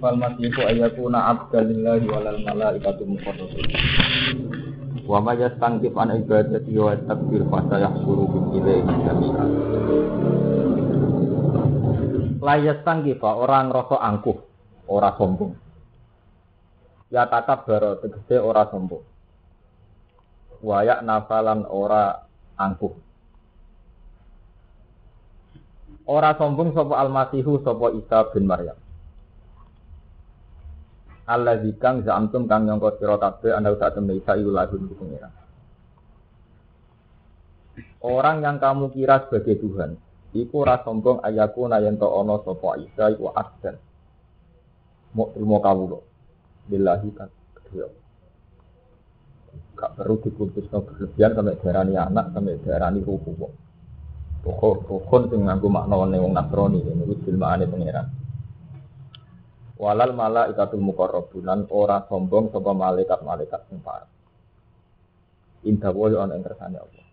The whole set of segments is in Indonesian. fal masihu ayyakuna abdalillahi walal malaikatu muqarrabun wa ma yastanqif an ibadati wa takbir fa sayahsurukum ilaihi jami'a. La yastanqif orang rasa angkuh, ora sombong. Ya takabbara tegese ora sombong. Wa ya nafalan ora angkuh. Ora sombong sapa Al-Masihu sapa Isa bin Maryam. Allazi kang za'amtum kang nyangka sira kabeh ana uta temne Isa iku lahun pengira. Orang yang kamu kira sebagai Tuhan, iku ora sombong ayakuna yen to ana sapa Isa iku abdan. Mok ilmu kawula. Billahi ta'ala. Gak perlu dikutusno berlebihan sampai darani anak sampai darani ruku. Rukun sing nganggo maknane wong Nasrani niku dilmakane pangeran. Walal malaikatul muqarrabun ora sombong sapa malaikat-malaikat sing parek. Inta wae ana ing kersane Allah.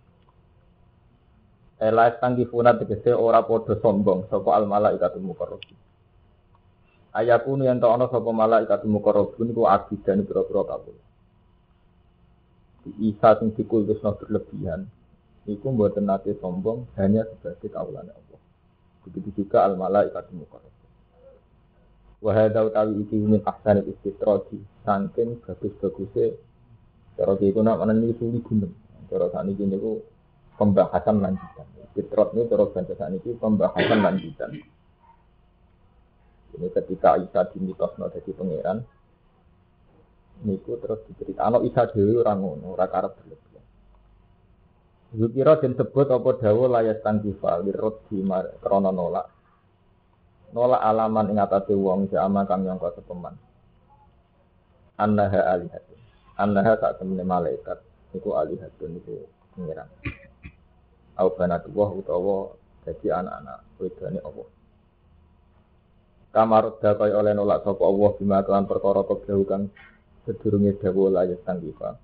Ela tangifuna tegese ora padha sombong sapa al malaikatul muqarrabun. Ayakun yen ta ana sapa malaikatul muqarrabun ku abidane pira-pira kabeh. Isa sing dikutusna berlebihan. Iku mboten nate sombong hanya sebagai kaulane Allah. Begitu juga al malaikatul muqarrabun. Wa hadza ta'awudi min ahsanil istitraqi, saking bagus-baguse cara iki ana menani suli gunem. Cara sakniki niku pembahasan lanjutan. Istitrat niku cara bahasan iki pembahasan lanjutan. Ini ketika Isa dimitosno dadi pangeran niku terus diceritakno Isa dhewe ora ngono, ora karep berlebihan. Zukira dan sebut apa dawa layas tangkifa lirut di krono nolak. Nolak alaman ingatasi wong jama kami yang kau sepeman. Annaha alihatun. Annaha tak temani malaikat. Niku alihatun, niku pengirang. Aubanatullah utawa jadi anak-anak. Wedani Allah. Kamarut dakai oleh nolak sopa Allah bimaklan perkara keblaukan sedurungnya dawa layas tangkifa.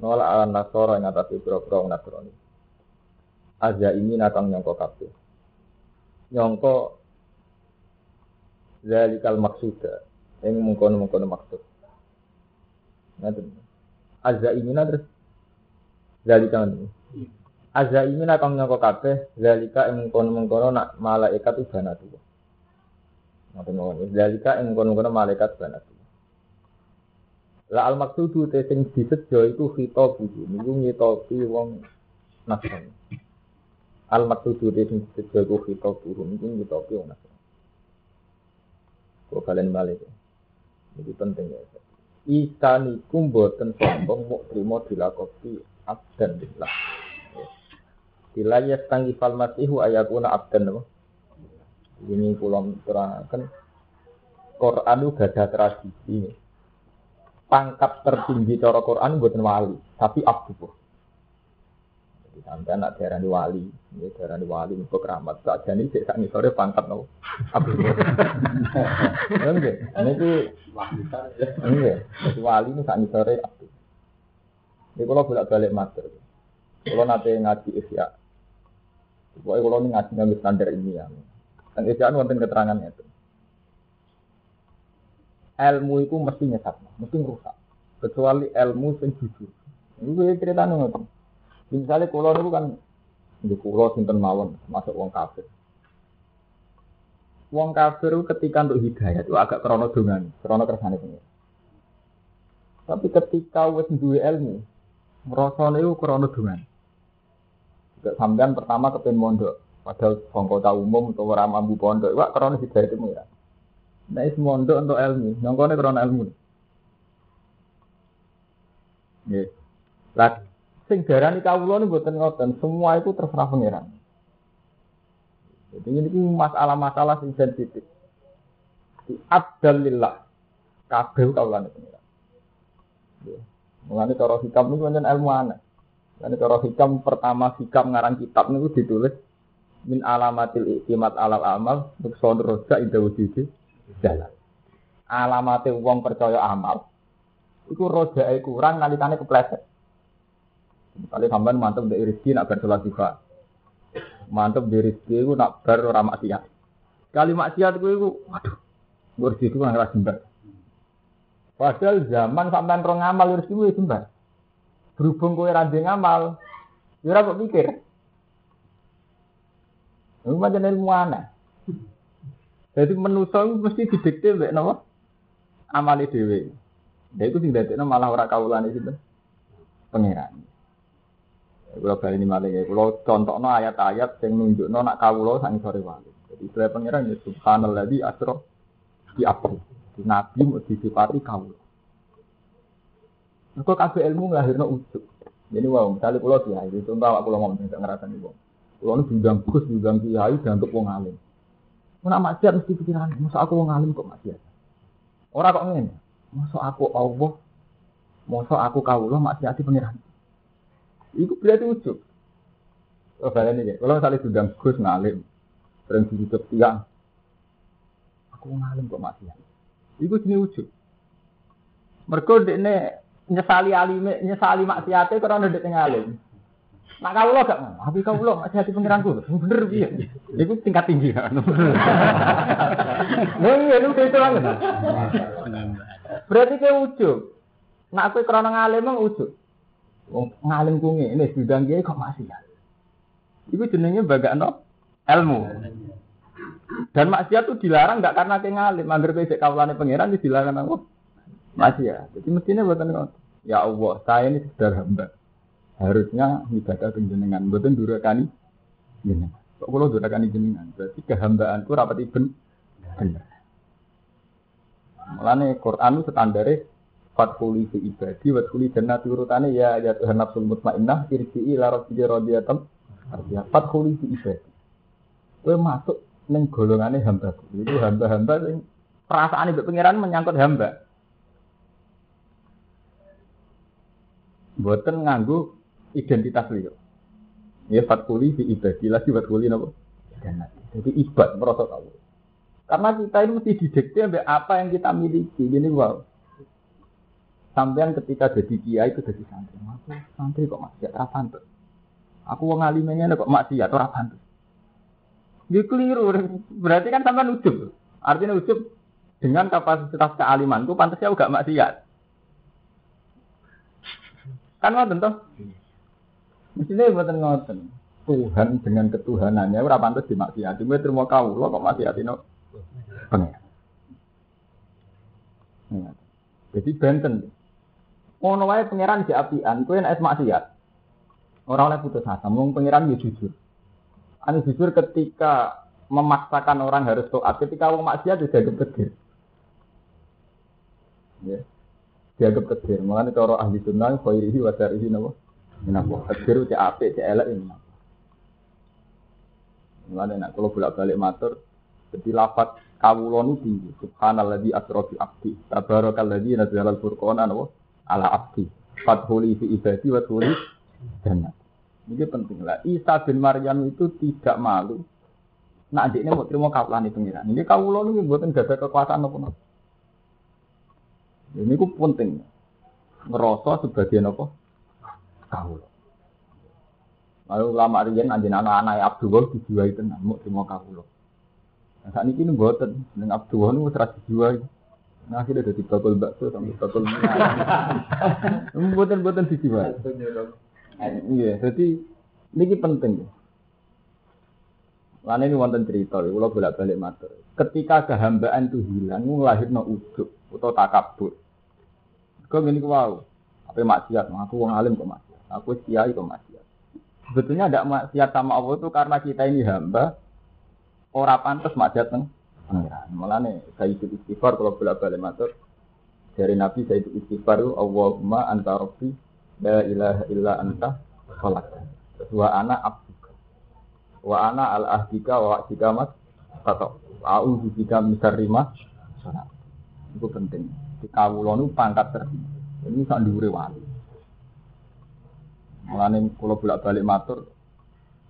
Nolak ala nasara yang ngatasi bro-bro nasroni. Azza ini nakang nyongko kabeh. Nyongko zalikal maksuda. Yang mengkono-mengkono maksud. Azza ini terus zalikal ini. Azza ini nakang nyongko kabeh. Zalika yang mengkono-mengkono nak malaikat ibana tuwa. Zalika yang mengkono-mengkono malaikat ibana tuwa. La al-maksudu te sing disejo iku khitab iki niku ngitopi wong Nasrani. Al-maksudu te sing disejo iku khitab turun niku ngitopi wong Nasrani. Kok kalian balik. Iki penting ya. Isa niku mboten sombong mok trimo dilakoni abdan billah. Dilayas tangi falmasihu ayakuna abdan apa? Ini kula terangaken Quran uga ada tradisi. Pangkat tertinggi cara Quran mboten wali, tapi abdu. Jadi sampeyan nak diarani wali, nggih diarani wali mengko keramat. Sajane sik sak ngisore pangkat nopo? Abdu. Nggih, niku wali niku sak ngisore abdu. Niku kula bolak-balik matur. Kula nate ngaji Ihya. Pokoke kula ngaji nang standar ini ya. Teng Ihya wonten keterangan itu. Ilmu itu mesti nyesat, mesti rusak. Kecuali ilmu yang jujur. Ini ceritanya ngerti. Misalnya kulau itu kan di kulau sinten mawon, masuk wong kafir. Wong kafir itu ketika untuk hidayah itu agak krono dongan, krono kersane punya. Tapi ketika wis duwe ilmu, ngrasane iku krono dongan. Nek sampean pertama kepen mondok, padahal bangkota umum utawa ora mampu pondok, wak krono hidayah itu ya. Nah, is mondok untuk ilmu. Nyongkone karena ilmu. Nggih. Lah sing darani kawula niku mboten ngoten, semua itu terserah pangeran. Jadi niki masalah-masalah sing sensitif. Di abdalillah. Kabeh kawulane pangeran. Nggih. Mulane cara hikam niku wonten ilmu ana. Lan cara hikam pertama hikam ngaran kitab niku ditulis min alamatil iqtimat alal amal maqsad roja inda wujudi. Jalan. Alamate wong percaya amal. Iku rojae kurang nalikane kepleset. Kali sampean mantep ndek rezeki nak bar salat duha. Mantep ndek rezeki iku nak bar ora maksiat. Kali maksiat kuwi iku waduh Murdi itu orang jembat. Padahal zaman sampean rong amal urus kuwi jembat. Berhubung kowe ra ndek ngamal, yo ora kok mikir. Rumah jeneng ilmu ana. Dadi manusa mesti didikte mek napa? Amale dhewe. Lha iku sing dadekno malah ora kawulane sinten? Pangeran. Kula bali nimale ya kula contokno ayat-ayat sing nunjukno nak kawula sak isore wae. Dadi istilah pangeran ya subhanalladzi asra bi abdi. Nabi mung disipati kawula. Engko kabeh ilmu nglahirno ujug. Jadi wae misale kula diayu contoh awak kula ngomong sak ngrasani wong. Kula nu diundang Gus, diundang Kiai, dianggep wong alim. Mun nak maksiat mesti pikiran, mosok aku wong alim kok maksiat. Ora kok ngene. Mosok aku Allah, mosok aku kawula maksiati pangeran. Iku berarti ujug. Oh, kalian ini, kalau misalnya sudah Gus ngalim, sering ditutup tiang, aku ngalim kok maksiat. Iku jenis ujug. Mergo dekne nyesali alime, nyesali maksiate karena dekne ngalim. Nak kawula gak? Tapi kawula maksiati pengiranku. Bener piye? Iku tingkat tinggi. Lha iya lu keterangan. Berarti ke ujug. Nak kowe karena ngalim mung ujug. Wong ngalim ku ngene sedang kiye kok maksiat. Iku jenenge bagakno ilmu. Dan maksiat itu dilarang enggak karena ke ngalim, anggere kowe sik kawulane pangeran iki dilarang nang maksiat. Jadi mestine boten ngono. Ya Allah, saya ini sedar hamba. Harusnya ibadah penjenengan boten durakani jenengan. Kok kula durakani jenengan? Berarti kehambaanku rapat iben bener. Mulane Quran itu standare Fathuli fi ibadi wa tuli jannati urutane ya ya Tuhan nafsul mutmainnah irji'i la rabbi radhiyatam ya fathuli fi ibadi. Kowe masuk ning golongane hamba. Itu hamba-hamba sing perasaane mbek pangeran menyangkut hamba. Boten nganggo identitas liya. Ya fathuli fi ibadi lagi fathuli napa? Jannat. Jadi ibad merasa Allah. Karena kita ini mesti didikte mbek apa yang kita miliki. Gini wow. Sampean ketika jadi kiai itu jadi santri. Aku santri kok maksiat ora pantes. Aku wong alime ngene kok maksiat ora pantes. Iki keliru. Berarti kan sampean ujub. Artinya ujub dengan kapasitas kealimanku pantesnya uga maksiat. Kan ngoten to? Mesine mboten ngoten. Tuhan dengan ketuhanannya ora pantes dimaksiati. Kowe trimo kawula kok maksiatino pengen. Jadi benten. Ono wae pangeran di apian, kowe nek maksiat. Ora oleh putus asa, mung pangeran yo jujur. Anu jujur ketika memaksakan orang harus taat, ketika wong maksiat dianggap kecil. Ya. Dianggap kecil. Mulane cara ahli sunnah khairihi wa syarihi napa? Menapa kecil te apik te elek iki. Mulane nek kula bolak-balik matur, dadi lafaz kawula nu tinggi. Subhanalladzi asra bi 'abdi, tabarakalladzi nazzala al-furqana ala 'abdi. Fathuli fi ibadi wa thuli jannah. Ini penting lah. Isa bin Maryam itu tidak malu. Nak adiknya mau terima kawulane pengiran. Ini kawula nu mboten gadah kekuasaan apa-apa. Ini ku penting. Ngerasa sebagian apa? Kawula. Lalu ulama riyen anjenan anak-anak Abdullah dijuwai tenan mau terima kawula. Saat ini kita buat dengan Abdullah itu serasi jiwa. Nah kita dari bakul bakso sampai bakul minyak. Buatan-buatan di jiwa. Iya, jadi ini penting. Karena ini wonten cerita, kalau bolak-balik matur. Ketika kehambaan itu hilang, ngelahirna ujub atau takabur. Kau gini wow, apa maksiat? Aku wong alim kok maksiat. Aku kiai kok maksiat. Sebetulnya tidak maksiat sama Allah itu karena kita ini hamba. Ora pantes maksiat nang pangeran. Mulane saiki istighfar kula bolak-balik matur. Dari Nabi saiki istighfar Allahumma anta rabbi la ilaha illa anta khalaqtani wa ana abduka wa ana al ahdika wa ahdika mas tato a'udzu bika min syarri ma sanaq. Iku penting. Dikawula nu pangkat tertinggi. Ini sak dhuwure wali. Mulane kula bolak-balik matur.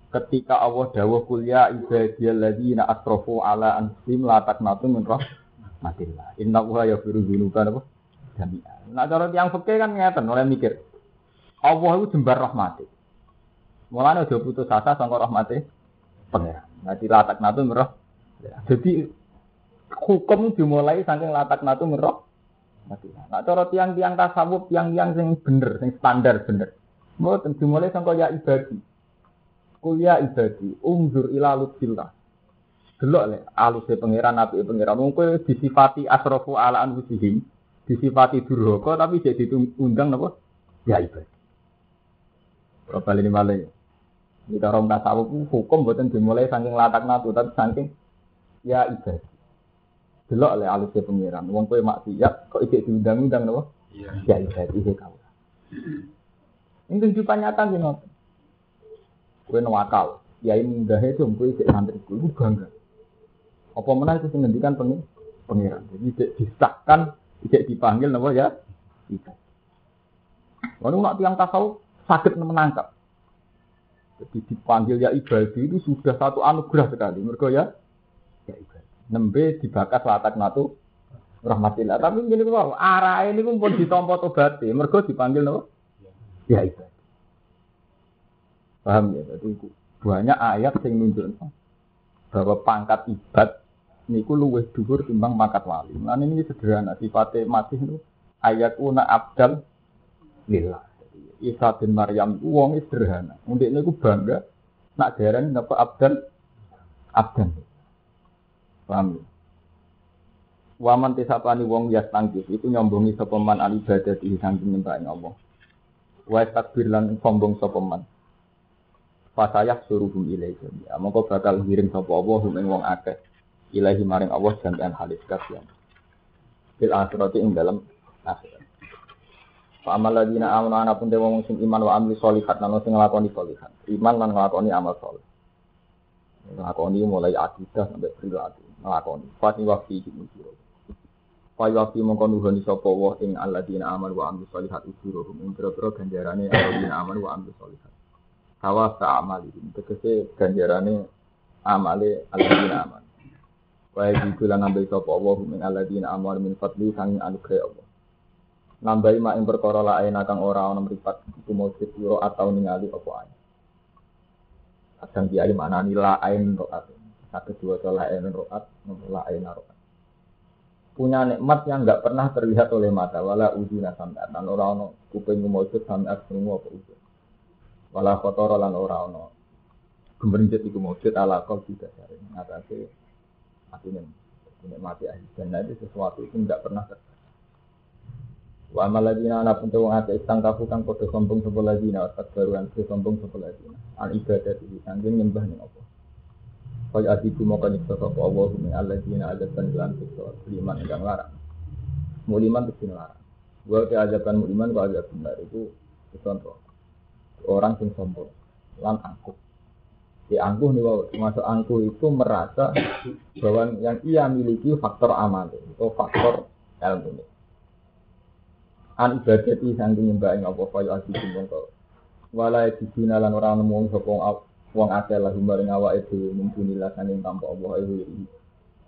Ketika Allah dawuh kuliah ibadiyal ladzina asrafu ala anfusihim la taqnatu min rahmatillah. Innallaha yaghfiru dzunuba jami'an. Nah cara tiyang fikih kan ngeten oleh mikir. Allah itu jembar rahmate. Mulane aja putus asa sangka rahmate pangeran. Dadi la taqnatu min rahmatillah. Dadi hukum dimulai saking latak natu merok. Nak cara tiang-tiang tasawuf, tiang-tiang sing bener, sing standar bener. Mboten dimulai saka ya ibadi. Kuliah ibadi, unzur ila lutfillah. Delok lek aluse pangeran apike pangeran mungkul disifati asrafu ala anfusihim, disifati durhaka tapi jadi diundang napa? Ya ibadi. Propal ini malih. Kita orang tasawuf hukum mboten dimulai saking latak natu tapi saking ya ibadi. Delok lek alise pengiran wong kowe maksiat kok isih diundang-undang napa? Iya. Ya ibadah iki kae. Ing kehidupan nyata ngono. Kowe nawakal, yai munggahe dong kowe isih santri kuwi bangga. Apa menah iki sing ngendikan pengiran. Jadi isih disahkan, isih dipanggil napa ya? Ibadah. Wong nek tiyang tasawuf saged menangkap. Jadi dipanggil ya ibadah itu sudah satu anugerah sekali. Mergo ya ibadah. Nembe dibakas latak natu rahmatillah. Tapi ngene kuwi arah ini ku pun ditampa tobat e. Mergo dipanggil napa? Ya itu. Paham ya? Dadi banyak ayat sing nunjukno bahwa pangkat ibad niku luwih dhuwur timbang pangkat wali. Nah ini sederhana sifate masih niku ayat una abdal lillah. Isa bin Maryam wong sederhana. Undekne ku bangga nak diarani napa abdal. Paham. Waman tisapani wong yas tangkis itu nyombongi sopeman alibadah dihisangking nyembahin Allah. Wais takbir lan sombong sopeman. Fasayah suruhum ilaih jamiah. Maka bakal ngirim sopa Allah humeng wong akeh. Ilahi maring Allah jamian halis kasihan. Bil akhirati ing dalam akhirat. Fa'amal ladina amanu anapun dewa wong sing iman wa amli sholihat. Nano sing ngelakoni sholihat. Iman lan ngelakoni amal sholih. Ngelakoni mulai akidah sampai perilaku. Ngelakoni fati wafi jumujuro fati wafi mengkonuhani sopowoh ing alladina aman wa amdu sholihat ujuruhum ing bero-bero ganjarane alladina aman wa amdu sholihat kawas ta'amali tegese ganjarane amale alladina aman waya jikulan nambai sopowoh ing alladina aman min fadli sangin anugrah Allah nambai ma'ing perkara la'ain akang orang meripat kumosif yuro atau ningali opo ayin kadang diayi maknani la'ain ro'at satu dua salah enon roat, salah enon roat. Punya nikmat yang enggak pernah terlihat oleh mata, wala ujina sambat. Dan orang kuping kumojut sambat semua apa ujud. Wala kotor lan orang gemerinjat di kumojut ala kau tidak sering. Ngatasi aku nikmati ahli dan nanti sesuatu itu enggak pernah terlihat. Wa maladina ana pun tewang ate istangkaku kang podo sombong sebelah dina, otak baruan sombong sebelah dina. Al ibadat di sanggeng nyembah ning apa? Kau jadi cuma kanik sosok Allah min Allah dina ajakan dalam sosok muliman yang larang. Muliman itu larang. Gua keajakan muliman kau ajak benar itu contoh orang yang sombong, lan angkuh. Di angkuh nih bahwa masuk angkuh itu merasa bahwa yang ia miliki faktor aman atau faktor ilmu. An ibadat ini sangat nyembah Allah. Kau jadi cuma kau walai di dunia lan orang nemu sokong wong akeh lahum bareng awake dhewe mumpunilah saning tanpa Allah iku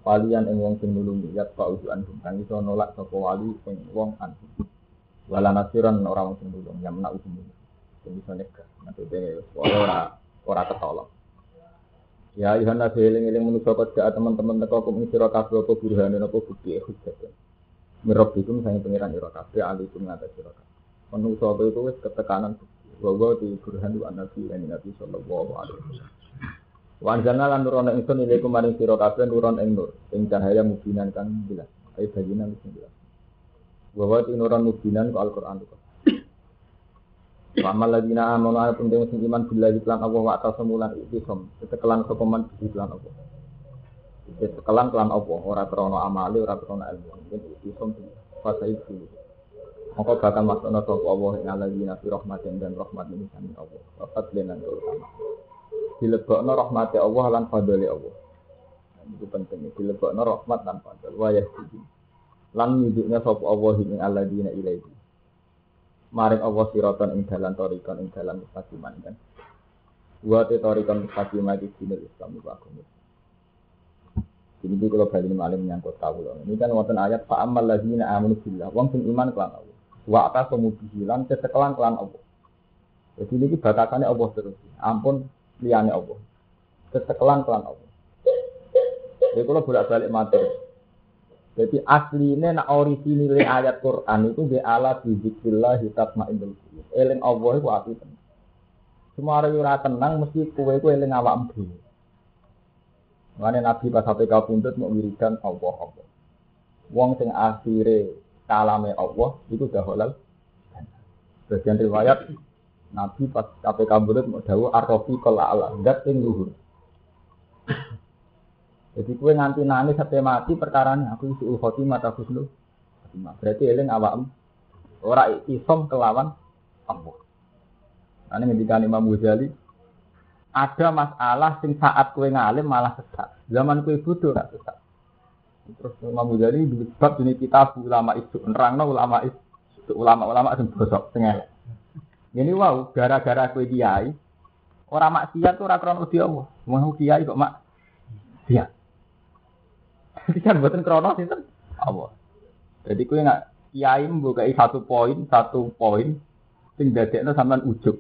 palian ing wong sing nulungi ya paujukan kang iso nolak sapa wali sing wong an wala nasiran ora wong sing nulung ya menak ukum sing iso nyegah maksude ora ketolong ya Yohanes eling-eling menika kok teman-teman teko kok ngira kabeh apa burhane napa bukti hujjah mirab iku saking pengiran ira kabeh alikum ngatas ira menusa itu wis ketekanan bahwa di Quran itu anasi yang Nabi Sallallahu Alaihi Wasallam. Wanjana lan nuron yang itu nilai kemarin sirokafir nuron yang nur, yang cahaya mubinan kan jelas. Ayat bagian itu jelas. Bahwa di nuron mubinan ke Al Quran itu. Amal lagi nama Allah penting musliman bila di pelan Allah atau semulan ikhsom. Setelan kekoman di pelan Allah. Setelan pelan Allah. Orang terono amali, orang terono ilmu. Ikhsom fasa itu. Maka bahkan maksudnya sopa Allah yang alagi nabi rahmatin dan rahmat ini samin Allah wafat lenan terutama dilebakna rahmati Allah dan fadali Allah itu penting, dilebakna rahmat dan fadal wayah sijin lan yuduknya sopa Allah yang alagi na ilaihi maring Allah siratan ing dalan tarikan ing dalan mustaqiman kan buat tarikan mustaqiman di dinil Islam itu agumus jadi itu kalau balik maling menyangkut kawulah ini kan waktu ayat fa'amal lagi na aminu billah wang sing iman kelan Allah wa atas pemudihilan kesekelan kelan Allah jadi ini batasannya Allah terus ampun liane Allah kesekelan kelan Allah jadi kalau bolak-balik materi Jadi aslinya nak orisinil ayat Quran itu di ala bizikrillah tatma'innul qulub. Eling Allah iku ati tenang. Semua orang ora tenang mesti kowe iku eling awakmu dhewe. Mane Nabi pas sampe kapundhut mung wiridan Allah Allah. Wong sing akhire kalame Allah iku dahulal. Bagian riwayat Nabi pas sampe kapundhut mung dawuh ar-rafiqal a'la, zat sing luhur. Jadi kowe nganti nangis sampai mati perkarane aku isul khotimah ta husnul khotimah. Berarti eling awakmu ora isom kelawan Allah. Ane ngendikan Imam Ghazali ada masalah sing saat kowe ngalim malah sesat. Zaman kowe bodho ra sesat. Terus Imam Ghazali bab dene kitab ulama itu nerangno ulama sing bosok sing elek. Ngene wae gara-gara kowe kiai ora maksiat ora krana wedi Allah. Wong kiai kok mak dia. Jadi kan buatan kronos itu apa? Jadi aku yang kiai membuka satu poin sing dadekno sampean ujuk.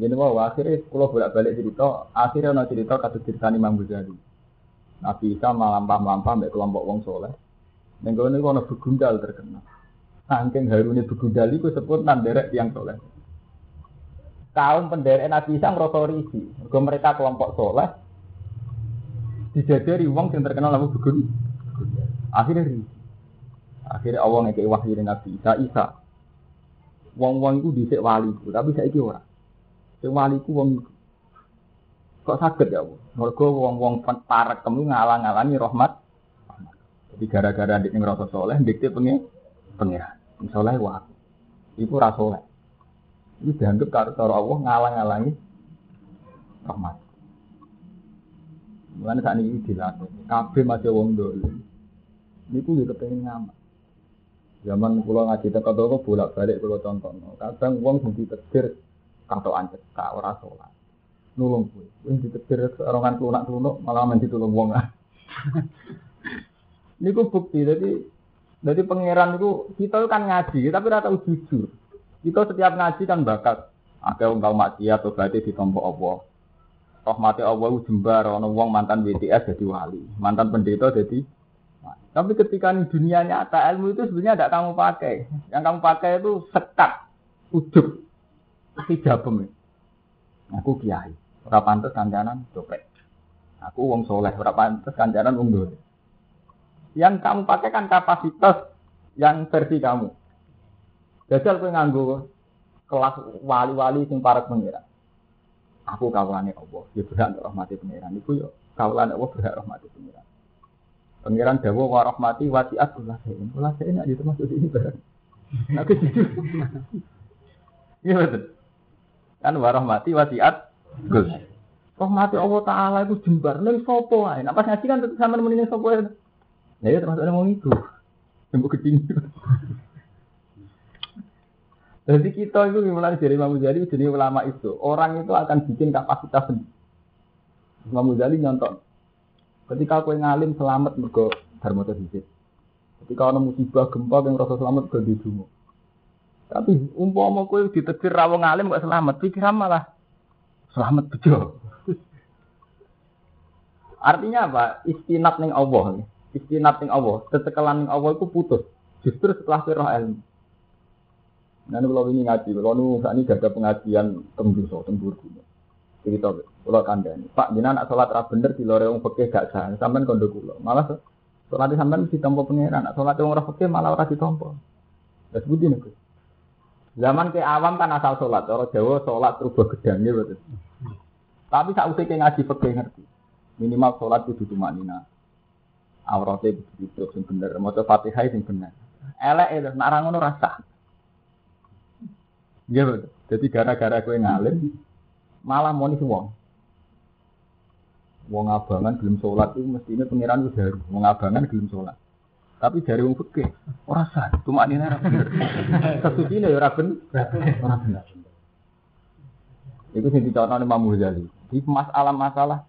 Jadi wah akhirnya kalau bolak-balik cerita, akhirnya ono cerita kados dirsani Imam Ghazali. Nabi Isa melampah-melampah mbek kelompok wong saleh. Ning kene iku ono begundal terkenal. Saking harune begundal iku sebut nang derek tiyang saleh. Kaum penderek Nabi Isa ngrasa risi, mergo mereka kelompok saleh. Dijajari wong yang terkenal lalu begun. Akhirnya Allah ngekei wahyu dengan Nabi Isa. Wong-wong itu disek waliku, tapi saiki ora. Sing waliku wong kok saged ya Allah. Mergo wong-wong parek kemu ngalang-alangi rahmat. Jadi gara-gara ndek ngrasa saleh, ndekte pengiran. Saleh wae. Iku ra saleh. Iki dianggep karo Allah ngalang-alangi rahmat. Mulane sak niki dilakoni. Kabeh masih wong dolen. Niku yo kepengin ngamal. Zaman kula ngaji teko kok bolak-balik kula contohno. Kadang wong sing ditedir katokan cekak ora salat. Nulung kuwi. Wong ditedir rorongan klunak-klunuk malah men ditulung wong. Niku bukti dadi pangeran niku kita kan ngaji tapi ora tau jujur. Kita setiap ngaji kan bakat. Akeh wong kal maksiat obate ditompo apa. Rahmati Allah jembar ana wong mantan BTS jadi wali, mantan pendeta jadi. Tapi ketika di dunia nyata ilmu itu sebenarnya tidak kamu pakai. Yang kamu pakai itu sekat, ujub, hijabem. Aku kiai, ora pantes kancanan copet. Aku wong soleh, ora pantes kancanan wong dole. Yang kamu pakai kan kapasitas yang versi kamu. Jajal kowe nganggo kelas wali-wali sing parek mengira. Aku kaulane Allah, ya berhak rahmati pangeran. Iku ya kaulane Allah berhak rahmati pangeran. Pangeran dawuh wa rahmati wasiat kula sae. Kula sae nek ditempuh iki barang. Nek jujur. Ya betul. Kan wa rahmati wasiat kula. Rahmati Allah taala iku jembar ning sapa wae. Nek pas ngaji kan tetep sampean menine sapa wae. Lah ya termasuk wong iku. Jembuk ketinggian. Jadi kita itu mulai dari Imam Ghazali jenis ulama itu. Orang itu akan bikin kapasitas sendiri. Imam Ghazali nyontok. Ketika kowe ngalim selamat mergo dharmata sithik. Ketika ana musibah gempa kowe ngrasa selamat mergo dudu. Tapi umpama kowe ditegur ra wong alim kok selamat, pikiran malah selamat bejo. Artinya apa? Istinat ning Allah. Istinat ning Allah, tetekalan ning Allah itu putus. Justru setelah roh ilmu. Nanti kalau ini ngaji, kalau saat ini ada pengajian tembur-tembur cerita, kalau kandang Pak, ini anak sholat rap bener di lorong peke gak sah, sampai kondok ulo malah sholatnya sampai mesti tompo pengeran anak sholat orang peke malah orang ditompo ya sebutin itu zaman ke awam kan asal sholat, orang Jawa sholat terubah gedangnya betul. Tapi saat usai ngaji peke ngerti minimal sholat itu cuma nina awratnya itu yang bener, moco fatihah yang bener elek itu, narangono rasa. Ya, jadi gara-gara kowe ngalim malah moni wong. Wong abangan gelem salat iku mestine pengiran wis haru. Wong abangan gelem salat. Tapi dari wong fikih ora sah, cuma nene ora bener. Kesucine ya ora bener. Ora bener. Iku sing dicontohne Imam Ghazali. Iki masalah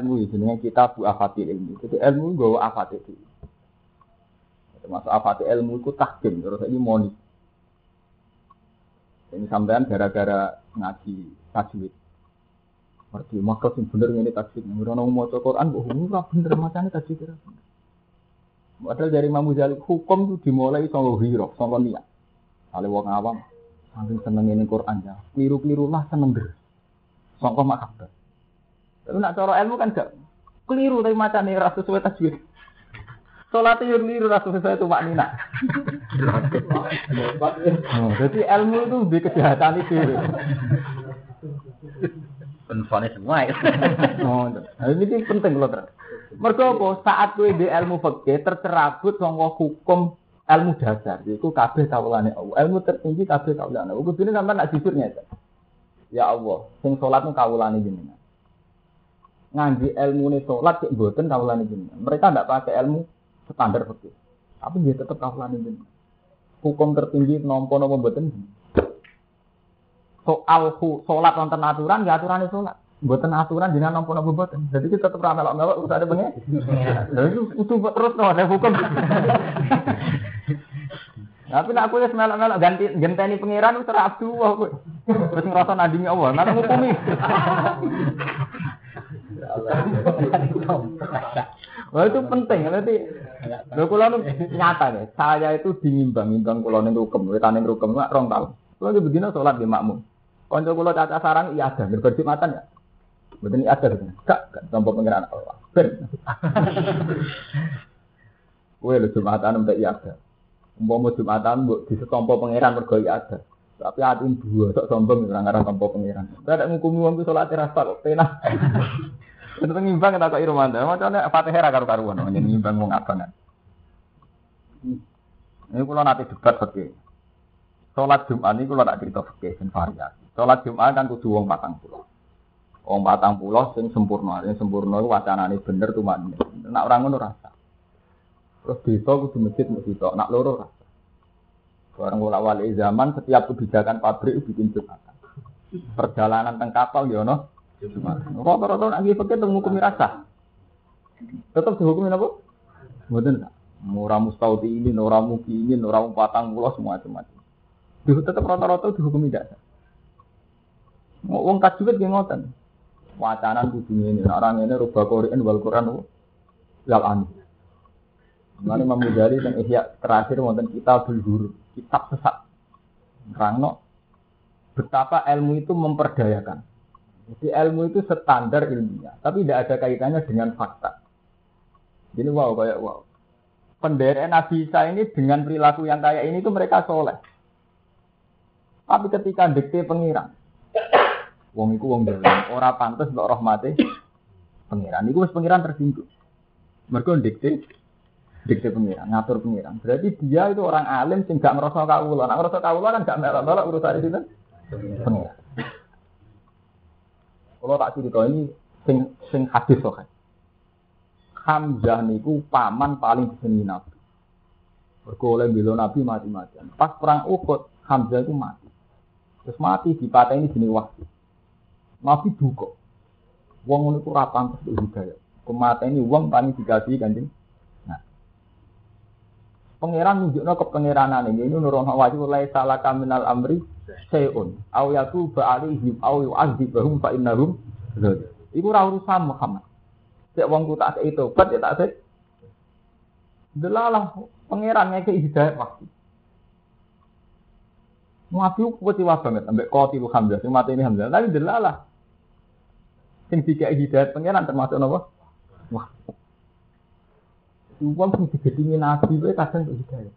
ilmu iki jenenge kitab afatil ilmu. Jadi ilmu nggawa afatil. Termasuk afatil ilmu iku tahkim, terus iki moni. Ini sampean gara-gara ngaji tajwid. Berarti maksud yang bener ini tajwid. Orang mau maca Quran kok ora bener macane tajwid. Padahal dari Imam Ghazali hukum itu dimulai sanggo hirok, sanggo niat. Kali wong awam saking senenge ning Quran ya. Kliru-klirulah seneng der. Sangko makabeh. Tapi nak cara ilmu kan gak keliru tapi macane ra sesuai tajwid. Salat yo keliru ra sesuai tumaknina. Jadi ilmu itu di kejahatan itu. Penfane semua. Oh, ini penting lho, Trak. Mergo apa? Saat kowe di ilmu fikih tercerabut sangka hukum ilmu dasar. Iku kabeh kawulane Allah. Ilmu tertinggi kabeh kawulane. Kudune sampean nak jujur nyata. Ya Allah, sing salatmu kawulane jenengan. Ngangge ilmune salat kok mboten kawulane jenengan. Mereka ndak pakai ilmu standar fikih. Tapi dia tetap kawulane jenengan. Hukum tertinggi nampa-nampa mboten. Soal sholat wonten aturan ya aturane sholat. Mboten aturan jenengan ampun apa mboten. Dadi kita tetep ra melok-melok usahane bengi. Lha itu terus to ada hukum. Tapi nek aku wis melok-melok ganti genteni pangeran wis ora abdu kowe. Wis ngrasa nandingi Allah, nang ngukumi. Wah itu penting berarti. Lha kula nyata ya, saya itu dingimbang-imbang kula ning rukem, wetane rukem kok 2 taun. Kula iki bedina sholat di makmum. Kanca kula caca sarang iya ada berger Jumatan ya. Mboten iki ada gitu. Gak tampa pengeran Allah. Ben. Kowe lho Jumatan mesti iya ada. Umpama Jumatan mbok disetampa pengeran mergo iya ada. Tapi atimu bosok sombong ora ngarah tampa pengeran. Ora nek ngukumi wong ku salate rasa kok penak. Bener ngimbang ta kok Irmanda. Macane Fatihah ra karo-karuan nyen ngimbang wong abangan. Nek kula nate debat kok sholat Jumat ini kalau tak cerita fikih dan variasi. Sholat Jumat kan kudu wong 40. Wong 40 sing sempurna. Sing sempurna itu wacanane bener tumaknina. Nek ora ngono rasa. Terus desa kudu masjid mesti tok. Nek loro rasa. Bareng wala-wali zaman setiap kebijakan pabrik bikin Jumatan. Perjalanan teng kapal ya ono Jumatan. Rata-rata nek iki fikih teng hukum rasa. Tetep dihukumi napa? Mboten ta. Ora mustaudilin, ora mukinin, ora 40 semua-macam. Tetap rata-rata dihukumi tidak. Wong tajwid ge ngoten. Wacanan kudu ngene, nek ora ngene rubah Quran wal Quran lan. Mane memudari teng Ihya terakhir wonten Kitabul Huruf, kitab sesat. Rangno betapa ilmu itu memperdayakan. Jadi ilmu itu standar ilmiah, tapi tidak ada kaitannya dengan fakta. Jadi wow. Pendere Nabi Isa ini dengan perilaku yang kayak ini itu mereka soleh. Tapi ketika dikte pengiran, wong iku wong dalan, ora pantes mbok rahmate pengiran. Iku wis pengiran tersinggung. Mergo dikte pengiran, ngatur pengiran. Berarti dia itu orang alim sing gak ngrasa kawula. Nek ngrasa kawula kan gak melok-melok urusane sinten? Pengiran. Kalau tak cerita ini sing hadis sok. Hamzah niku paman paling diseni Nabi. Mergo oleh bela Nabi mati-matian. Pas perang Uhud Hamzah itu mati. Terus mati dipateni dening Wahsy. Nabi duka. Wong ngono iku ora pantes diudaya. Kemateni wong paling digasihi Kanjeng. Nah. Pangeran nunjukno kepangeranane ngene nurono wajib la salaka minal amri sayun aw yatuba alaihim aw yu'adzibahum fa innahum dzalimun. Iku ora urusan Muhammad. Sik wong ku tak sik tobat ya tak sik. Delalah pangeran ngekek hidayah Wahsy. Nabi itu kecewa banget, sampai kotilu Hamzah, yang mati ini Hamzah, tapi delalah. Yang dikei hidayat pengeran termasuk apa? Wah. Uang itu digedingi Nabi, itu kadang untuk hidayat.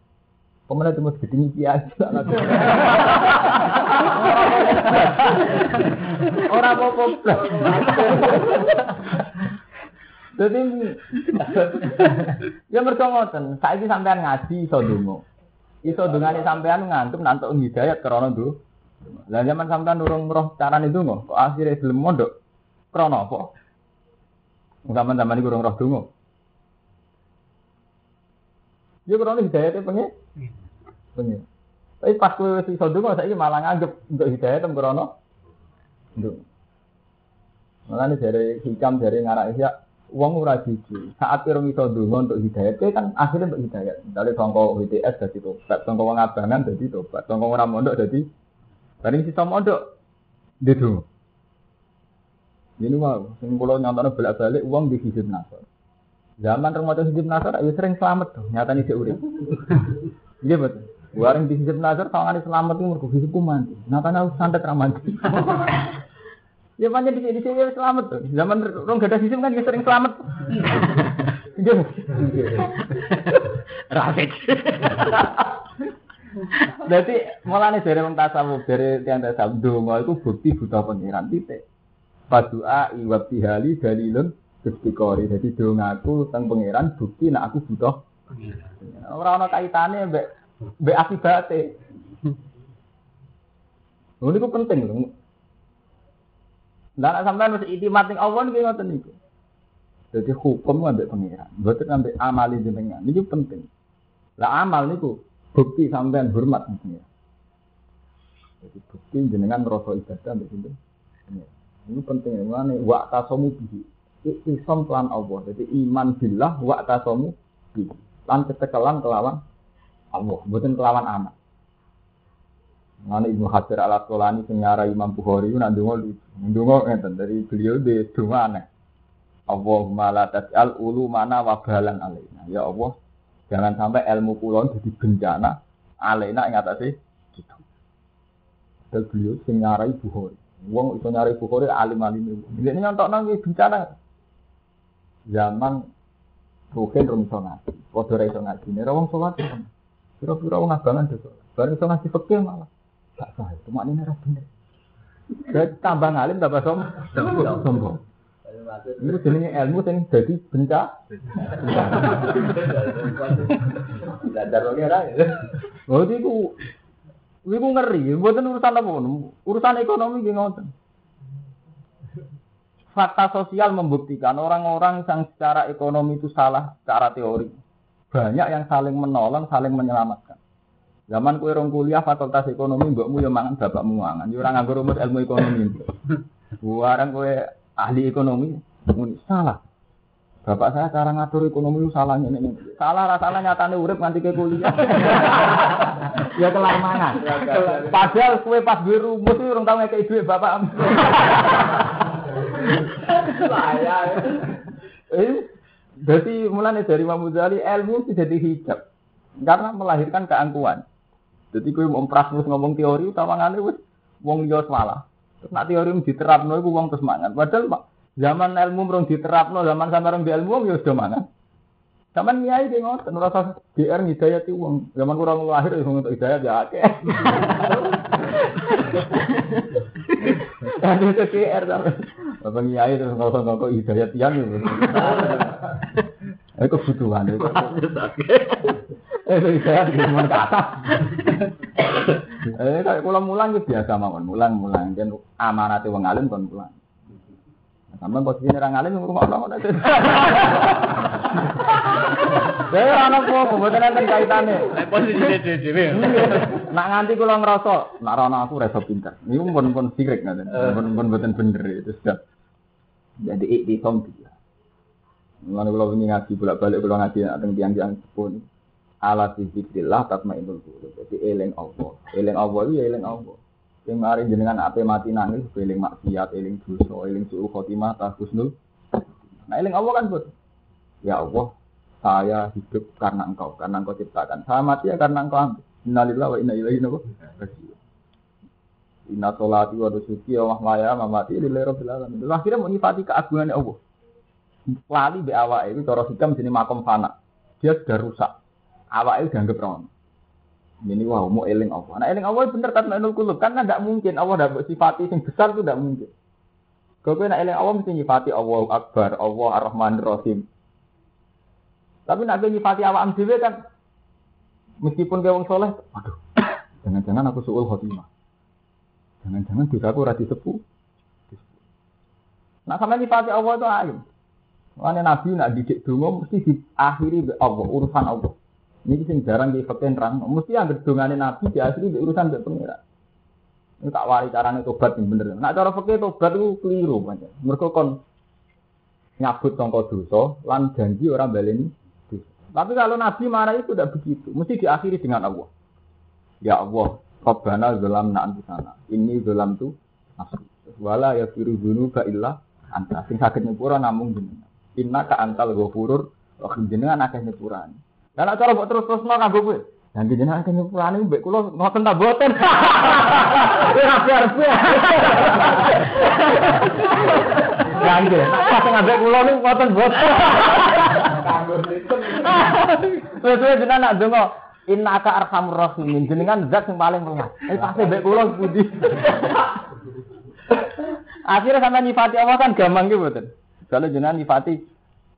Pemenang cuma digedingi dia aja. Orang apa-apa. Jadi, ya berkongotan, saya ini sampai ngaji, saya dungu. Iso dungane sampean ngantuk nantuk hidayat krana nduk. Lah zaman sampean urung roh carane ndonga, kok akhire gelem mondok. Krana apa? Zaman-zaman iki urung roh donga. Ya krana hidayate pengen. Tapi pas kowe wis iso ndonga saiki malah nganggep untuk hidayat krana nduk. Mulane dari hikam dari ngarak isya uang ora jujur. Saat pirang iso ndonga untuk hidayat kan akhirnya untuk hidayat. Dari sangka WTS dadi tobat, sangka wong abangan dadi tobat, sangka ora mondok dadi bareng sisa mondok ndedonga. Ini mau, kalau nyatanya balik-balik uang di Hizib Nasr. Zaman remaja Hizib Nasr, ya sering selamat tuh, nyatanya dia urip. Iya betul. Warung di Hizib Nasr, kalau ada selamat itu mergo Hizib ku mandi. Nyatanya santet ramadi. Ya panjang di sini selamat tuh. Zaman orang gak ada Hizib kan dia sering selamat. Iya betul. Rafid. Berarti mulane dari wong tasawuf, dari tiang tasawuf donga iku bukti buta pengiran titik. Padua iwab dihali dalilun gestikori. Jadi dongaku teng pengiran bukti nek aku buta pengiran. Ora ana kaitane mbek akibate. Lha niku penting lho. Lah nek sampeyan wis iktimat ning Allah nggih ngoten niku. Dadi hukum mbek pengiran, mboten mbek amali jenengan. Niku penting. Lah amal niku bukti sampean hormat mestinya. Jadi bukti jenengan merasa ibadah ambek sinten. Ini penting ngene wa tasomu bihi. Isom lan Allah. Jadi iman billah wa tasomu bihi. Lan ketekelan kelawan Allah, mboten kelawan anak. Ngene Ibnu Hajar Al-Asqalani sing ngarai Imam Bukhari ku ndonga ndonga ngeten dari beliau di doane. Allahumma la taj'al ulumana wabalan alaina. Ya Allah, jangan sampai ilmu kulon jadi bencana alena ing atase gitu. Dadi beliau sing ngarai Bukhari. Wong iso ngarai Bukhari alim-alim. Nek nyontokno iki bencana. Zaman rugen rumso ngaji, padha ra iso ngaji. Nek wong salat kira-kira wong abangan desa. Bar iso ngaji fikih malah gak sah. Cuma ini ra bener. Dadi tambah alim tambah sombong. Itu jenenge ilmu sing dadi bencak. Dadar wae ra. Wong iku ngeri, mboten urusan apa ngono. Urusan ekonomi nggih ngoten. Fakta sosial membuktikan orang-orang yang secara ekonomi itu salah secara teori. Banyak yang saling menolong, saling menyelamatkan. Zaman kowe rong kuliah fakultas ekonomi mbokmu yo mangan bapakmu mangan. Yo ora nganggo rumus ilmu ekonomi. Buarang kowe ahli ekonomi, salah. Bapak saya cara ngatur ekonomi itu salahnya ini. Salah rasanya nyatanya urip nganti ke kuliah. Ya kelar mangan. Padahal kue pas gue rumus itu orang tahu ngekei duit bapak. Saya. Berarti mulanya dari Imam Ghazali ilmu itu jadi hijab. Karena melahirkan keangkuhan. Jadi kue memprasmus ngomong teori, tawangannya wong liya salah. Nak teori diterapno iku wong terus mangan. Padahal Pak, zaman ilmu mrung diterapno, zaman sampeyan mbek ilmu wong ya wis do mangan. Sampeyan nyai ki ngoten ngrasa DR ngidayati wong. Zaman kurang lahir wong entuk hidayah ya akeh. Ada te DR sampe. Bapak nyai terus ngosong-ngosong hidayah tiyang. Iku kebutuhan iku. Saya cuma kata. Kalau mulang itu biasa mawon, mulang kan amanat wong alim kon mulang. Sampeyan posisine ra ngalim ngurung-ngurung ngono. Dhewe ana apa mboten enten kaitane. Nek posisine dhewe. Nak nganti kula ngrasa, nak ana aku reso pinter. Niku pun sikrik ngoten. Pun mboten bener itu sudah. Jadi iktisom dia. Mulane kula wingi ngaji bolak-balik kula ngaji teng tiang-tiang pun. Ala zikrillah tatmainul qulub. Jadi eling Allah. Eling Allah itu ya eling Allah. Sing mari jenengan ape mati nangis, eling maksiat, eling dosa, eling su'ul khotimah, husnul. Nah eling Allah kan, Bud. Ya Allah, saya hidup karena Engkau ciptakan. Saya mati ya karena Engkau ambil. Innalillahi wa inna ilaihi raji'un. Inna sholati wa nusuki wa mahyaya wa mamati lillahi rabbil alamin. Akhirnya mau nyifati keagungannya Allah. Lali be awake itu cara hikam jenenge makom fana. Dia sudah rusak. Awak itu dianggap ron. Ini wah mau eling Allah. Nah eling Allah bener tatmainul qulub kan enggak mungkin Allah dapat sifati sing besar itu enggak mungkin. Kalau kena eling Allah mesti nyifati Allahu Akbar, Allah Ar-Rahmanir Rahim. Tapi nak nyifati awak dhewe kan meskipun kowe wong saleh, aduh. Jangan-jangan aku suul khotimah. Jangan-jangan dosaku ora disepuh. Nah sampeyan nyifati Allah itu alim. Lan nabi nak didik donga mesti diakhiri Allah, urusan Allah. Ini sing jarang di fakten rang. Mesti anggere dongane nabi diasri mbek urusan mbek pengira. Nek tak wari carane tobat sing bener. Nek cara fakih tobat iku keliru pancen. Mergo kon nyabut tangka dosa lan janji ora baleni dosa. Tapi kalau nabi marah itu tidak begitu. Mesti diakhiri dengan Allah. Ya Allah, Rabbana zalamna anfusana. Inni zalamtu nafsi. Wala yaghfiru dzunuba illa Anta sing saged nyepura namung jenengan. Inna ka antal ghafurur rahim jenengan akeh nyepurane. Lah nek cara mbok terus-terusno kanggo kowe. Dan jenengan akeh nyepurane mbek kula ngoten ta mboten. Ora berbe. Lah iki nek pas ngambek kula niku ngoten mboten. Kanggo niku. Terus jenengan nak donga Inna ka arhamur rahimin jenengan zat sing paling mulia. Pasti mbek kula pundi. Akhirnya sampai nyifati Allah kan gampang gitu betul. Kalau jenengan nyifati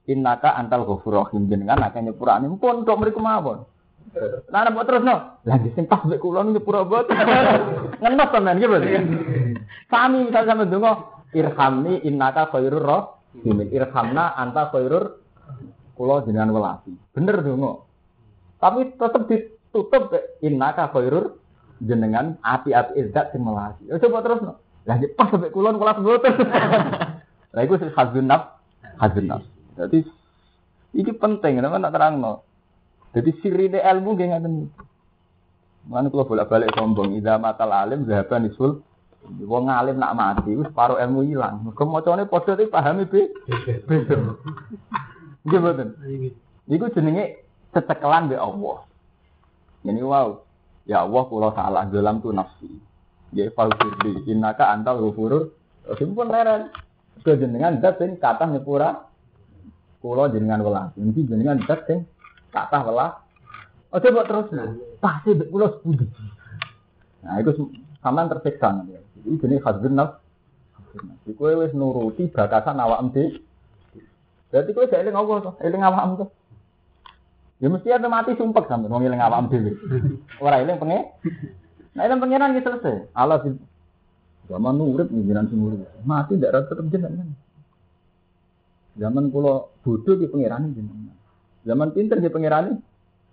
innaka antal ghafurur rahim jenengan akeh nyepurane pun tok mriku mawon. Lah nek terusno, lah sing pas mek kula nyepura boten. Ngenes tenan gitu betul. Sami misal sampe donga irhamni innaka khairur rahim irhamna anta khairur kula jenengan welasi. Bener donga. Tapi tetep ditutup innaka khairur jenengan ati-ati izzat sing welasi. Coba terusno. Lah pas sampai kulon kelas boten. Lah iku khazunab. Dadi iki penting nek ana terangno. Dadi sirine ilmu nggih ngaten niku. Mane kula bolak-balik sombong idza matal alim zahaban isul. Wong alim nak mati wis paro ilmu ilang. Mergo macane padha iki pahami beda. Nggih boten. Iku jenenge cecekelan mbek Allah. Ngene wae. Ya Allah kula salah dalam tu nafsi. Jadi falsir di innaka antal ghafurur rahim pun leren. Jenengan zat sing kathah nyepura kula jenengan welas. Inti jenengan zat sing kathah welas. Ojo mbok terusna. Pasti mbek kula sepundi. Nah iku sampean tersiksa niku. Iki jenenge khazunah. Iki kowe wis nuruti batasan awakmu dhewe. Berarti kowe gak eling apa to? Eling awakmu to. Ya mesti ada mati sumpek sampean wong eling awakmu dhewe. Ora eling penge. Nah, dalam pengiran kita selesai. Allah sih, zaman nurut pengiran semurut. Mati tidak rata terjadikan. Zaman kalau bodoh di pengiran jenengan. Zaman pinter di pengiran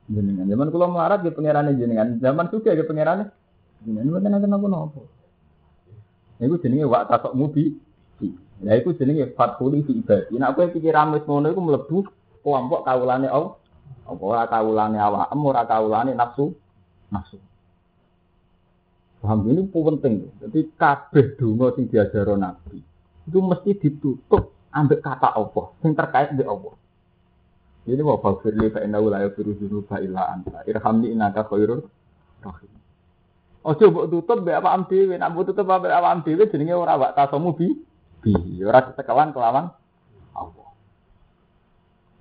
jenengan. Zaman kalau melarat di pengiran jenengan. Zaman suka di pengiran jenengan. Bukan ada nopo. Iku jenenge wak tasok mubi. Nah, iku jenenge fatuli fi ibadi. Nek kowe pikiran wis ngono iku mlebu kelompok kawulane Allah. Apa ora kawulane awakmu, ora kawulane nafsu. Paham ini penting. Jadi kabeh donga sing diajaro Nabi itu mesti ditutup ambek kata Allah sing terkait mbek Allah. Jadi wa fa'firli fa inna la yaghfiru illa anta irhamni innaka khairur rahim. Ojo mbok tutup mbek awakmu dhewe, nek mbok tutup ambek awakmu dhewe jenenge ora wak tasamu bi ora ditekalan kelawan Allah.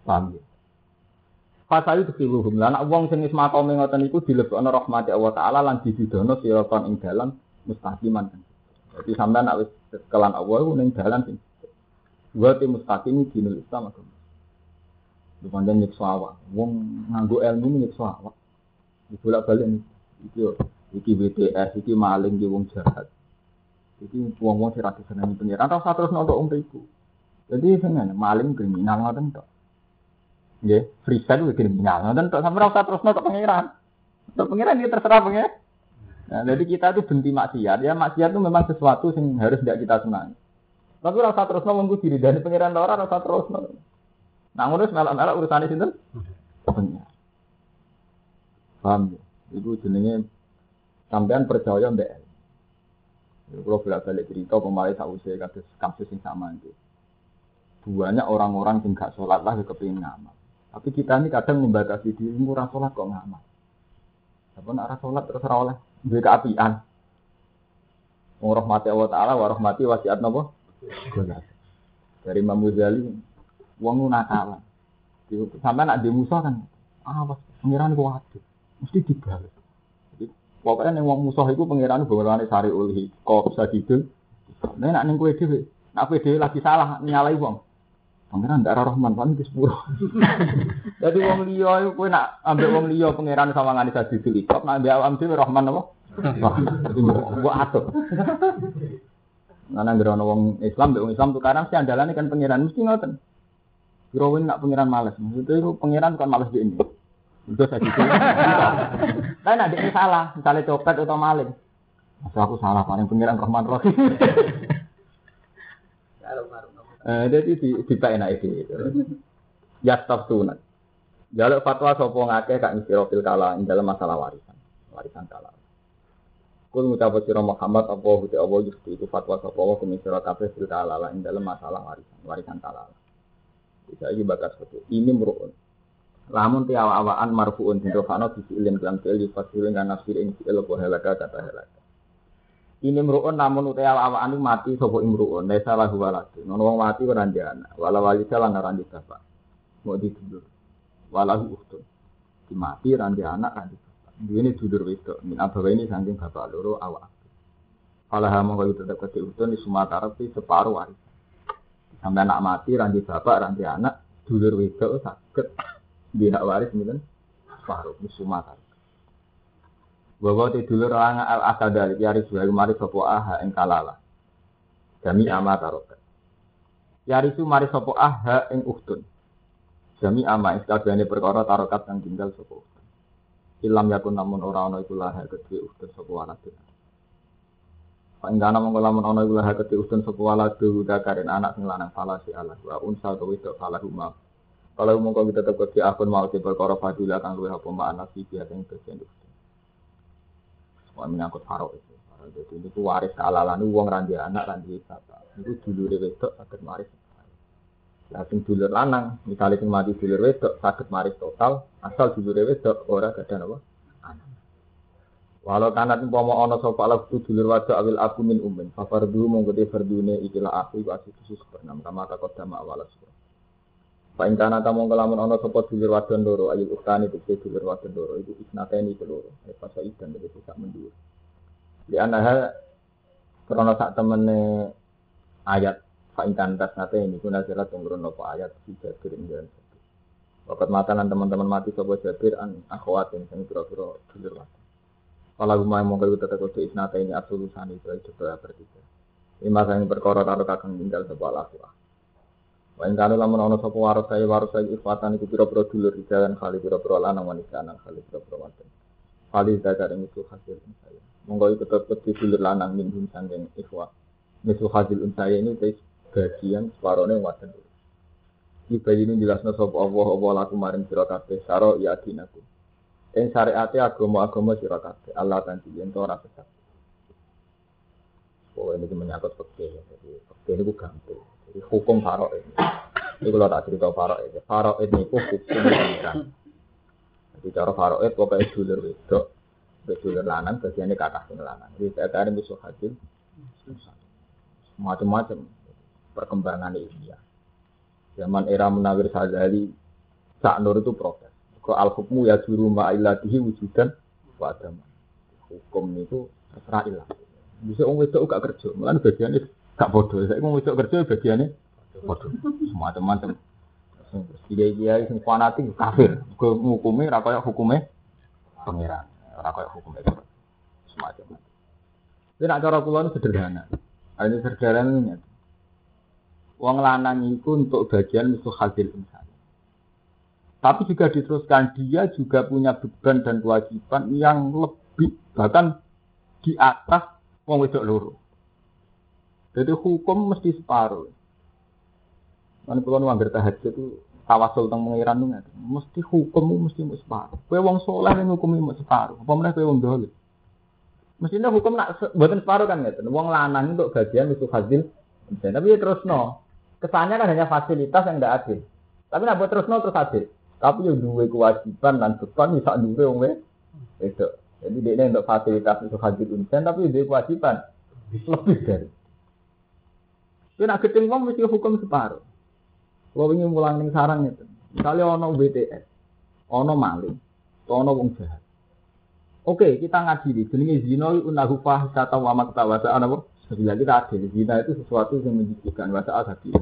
Paham. Pasal itu diluhum lan wong sing wis makome ngoten iku dilebokno rahmate Allah taala lan dididono siraton ing dalan mustaqiman. Dadi sampeyan nek wis kelan Allah iku ning dalan sing wa te mustaqim dinul Islam agama. Dipandang nyiksa awak, wong nganggo ilmu nyiksa awak. Dibolak-balik iki WTS iki maling iki wong jahat. Iki wong-wong sing ra disenengi pengiran ta terus nontok umriku. Dadi seneng maling kriminal ngoten tok. Ya, freestyle itu kriminal. Nonton tak sampai rasa terus nonton pengiran. Nonton pengiran dia terserah pengiran. Nah, jadi kita itu benci maksiat. Ya, maksiat itu memang sesuatu yang harus tidak kita senangi. Tapi rasa terus nonton mengikut diri dari pengiran orang rasa terus nonton. Nah, urus melak-melak urusan itu pengiran. Paham? Itu jenenge sampean percaya mbek. Kalau bolak-balik cerita kemarin saya usai kasus yang sama itu. Banyak orang-orang yang tidak sholat lah yang kepingin ngamal. Tapi kita ini kadang membatasi diri, orang sholat kok ngamal. Tapi orang sholat terus oleh duwe keapian. Rahmati Allah Ta'ala, warahmati wasiat napa? Dari Imam Ghazali, wong nakalan. Sampai nak dimusuh kan, awas, pengiran itu waduh. Mesti dibalik. Jadi, pokoknya yang wong musuh itu pengiran bahwa sari ulhi, kok bisa didul. Ini nak ning kowe dhewe. Nak kowe dhewe lagi salah, nyalai wong. Pangeran ndak Rahman kan wis pura. Dadi wong liya iku kowe nak ambek wong liya pangeran sawangane dadi dilikop, nak ambek awam dhewe Rahman apa? Dadi mbok atur. Nang ngira ana wong Islam mbek wong Islam tukaran si andalane kan pangeran mesti ngoten. Kira wong nak pangeran males, maksudnya iku pangeran kan males dhewe. Udah saiki. Lah nek dhewe salah, misale copet utawa maling. Masa aku salah paling pangeran Rahman Rahim. Jadi dipakai naik itu. Yastab sunat. Jaluk fatwa sopong akeh kak ngisi rofil kalah dalam masalah warisan. Warisan kalah. Kul mutawati Muhammad apa hute apa itu fatwa sapa wa komisara kabeh cerita ala-ala ing dalem masalah warisan talala. Bisa iki bakat seperti ini murun. Lamun ti awak-awakan marfuun dirofano bisi ilin kan kali fasil kan nafsir ing ilmu halaka kata halaka. Ini murun lamun uti awak-awakan mati sapa imruun nek salah wa lati. Ono wong mati ora ndek anak, wala walisa lan ora ndek bapak. Mau dituduh. Walahu uhtun. Di mati ra ndek anak kan. Ini dudur wedok, min abawa ini saking bapak loro awak. Falaha mongko itu tetep kate utun di Sumatera tapi separuh waris. Sampai anak mati ranti bapak ranti anak dudur wedok saged di hak waris min separuh di Sumatera. Bawa te dulur ana al asadal yari suwe mari sapa aha ing kalala. Jami amataroka. Yari su mari sapa aha ing uhtun. Jami ama iskadane perkara tarokat kang tinggal sapa. Ilam yakun namun orang ana iku lahir kedhi utus sapa walad. Panggana monggo lamun ana iku lahir kedhi utus sapa walad dakaren anak sing lanang salah si Allah wa unsa to wedok salah huma. Kalau monggo kita tetep kedhi akun maute perkara fadilah kang luwih apa makna sipia sing kesendu. Wa minangkut faro itu. Dadi niku waris kalalane wong ra ndek anak lan duwe bapak. Niku dulure wedok saged waris. Lah sing dulur lanang misale sing mati dulur wedok saged maris total asal dulure wedok ora gadah apa anak. Walau kanat umpama ana sapa ala dulur wedok awil abu min ummin fa fardu monggo te fardune ikilah aku wa situs bernam kama taqaddama awal asra. Fa in kana tamong lamun ana sapa dulur wadon loro ayul uktani te dulur wadon loro iku isnateni loro epasa idan dhewe sak mendhuwur. Li anaha krana sak temene ayat Fa'idan tasnate ini guna jelas tungguran nopo ayat si Jabir injalan satu. Wakat matanan teman-teman mati sobo Jabir an akhwatin yang kira-kira dulur mati. Kalau rumah yang mongkali kita takut isnate ini absolusan itu juga bertiga. Ini masa yang berkoror taruh kakang tinggal sebuah lakuah. Wain kalau lamun ono sobo waros saya ikhwatan itu kira-kira dulur jalan kali kira-kira lanang wanita anak kali kira-kira wanita. Kali saya itu hasil saya. Mongkali kita takut dulur lanang minum sanggeng ikhwat. Misu hasil saya ini bagian separohnya wadah dulu. Iba ini jelasnya sopa Allah laku marim sirakabeh saro ya adinaku. Yang syariatnya agama-agama sirakabeh Allah tanji yang itu rasa sakti. Oh ini menyangkut pekeh. Pekeh ini aku gantung. Jadi hukum farok ini. Ini kalau tak cerita farok ini. Farok ini aku hukum pendidikan. Jadi cara farok itu pokoknya dulur wedok. Dulur lanang bagiannya kakak sing lanang. Jadi saya tadi misuh hasil. Macam-macam. Perkembangan India. Zaman era Munawir Sadzali, Cak Nur itu protes. Kalau al-hukmu ya juru ma'ilatihi wujudan wa'adama. Hukum itu terserah ilah. Bisa orang itu gak kerja. Malah bagiannya gak bodoh. Saya orang itu kerja bagiannya bodoh. Semua teman-teman. Dia yang fanatik kafir. Hukumnya rakyat hukumnya pengiran. Rakyat hukumnya itu. Semua teman. Jadi acara kulon sederhana. Ini sederhananya. Wong lanang itu untuk bagian musuh hasil insan. Tapi juga diteruskan dia juga punya beban dan kewajiban yang lebih bahkan di atas wong wedok loro. Jadi hukum mesti separuh. Lan kula nu anggere tahajud itu tawasul teng pangeran niku mesti hukummu mesti separuh. Kowe wong saleh ning hukummu separuh. Apa meneh kowe wong dolim. Mestine hukum nak mboten separuh kan ngeten. Wong lanang untuk bagian musuh hasil insan. Tapi terusno kesannya kan hanya fasilitas yang tidak adil. Tapi nak buat terus adil. Tapi yang dua kewajiban dan beban bisa dua orang itu. Jadi dia untuk fasilitas itu hadir insan, tapi dia kewajiban lebih dari. Jadi nak ketinggalan mesti hukum separuh. Kalau ingin pulang ning sarang itu, misalnya ono BTS, ono maling, ono wong jahat. Oke, kita ngadili. Jenenge zina unahu fahisata wa maktawasa ana. Sebenarnya kita adil. Zina itu sesuatu yang menjijikkan. Wasa'al hadis.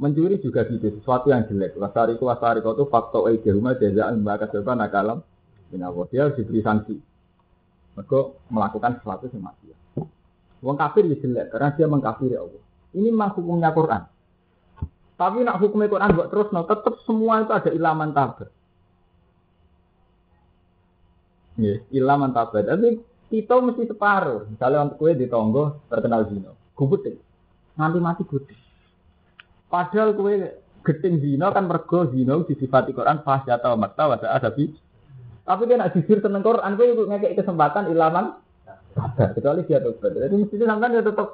Mencuri juga gitu. Sesuatu yang jelek. Wasa'ariku itu faktor ejahumah jaza'an mbak kasirkan nakalam. Dia harus diberi sanksi. Mereka melakukan sesuatu yang maksiat. Wong kafir itu jelek. Karena dia mengkafiri Allah. Ini memang hukumnya Quran. Tapi nak hukumnya Quran buat terus. No, tetap semua itu ada ilaman tabar. Yeah, ilaman tabar. Tapi kita mesti separuh. Misalnya untuk kue di tonggo terkenal zina, gubutin, nanti mati gubutin. Padahal kue geting zina kan mergo zina disifati Quran fasyata wa makta wa ada adabi. Tapi dia nak jujur tentang Quran, kue ngekek kesempatan ilaman sabar, kecuali dia tobat. Jadi mestinya sampean ya tetap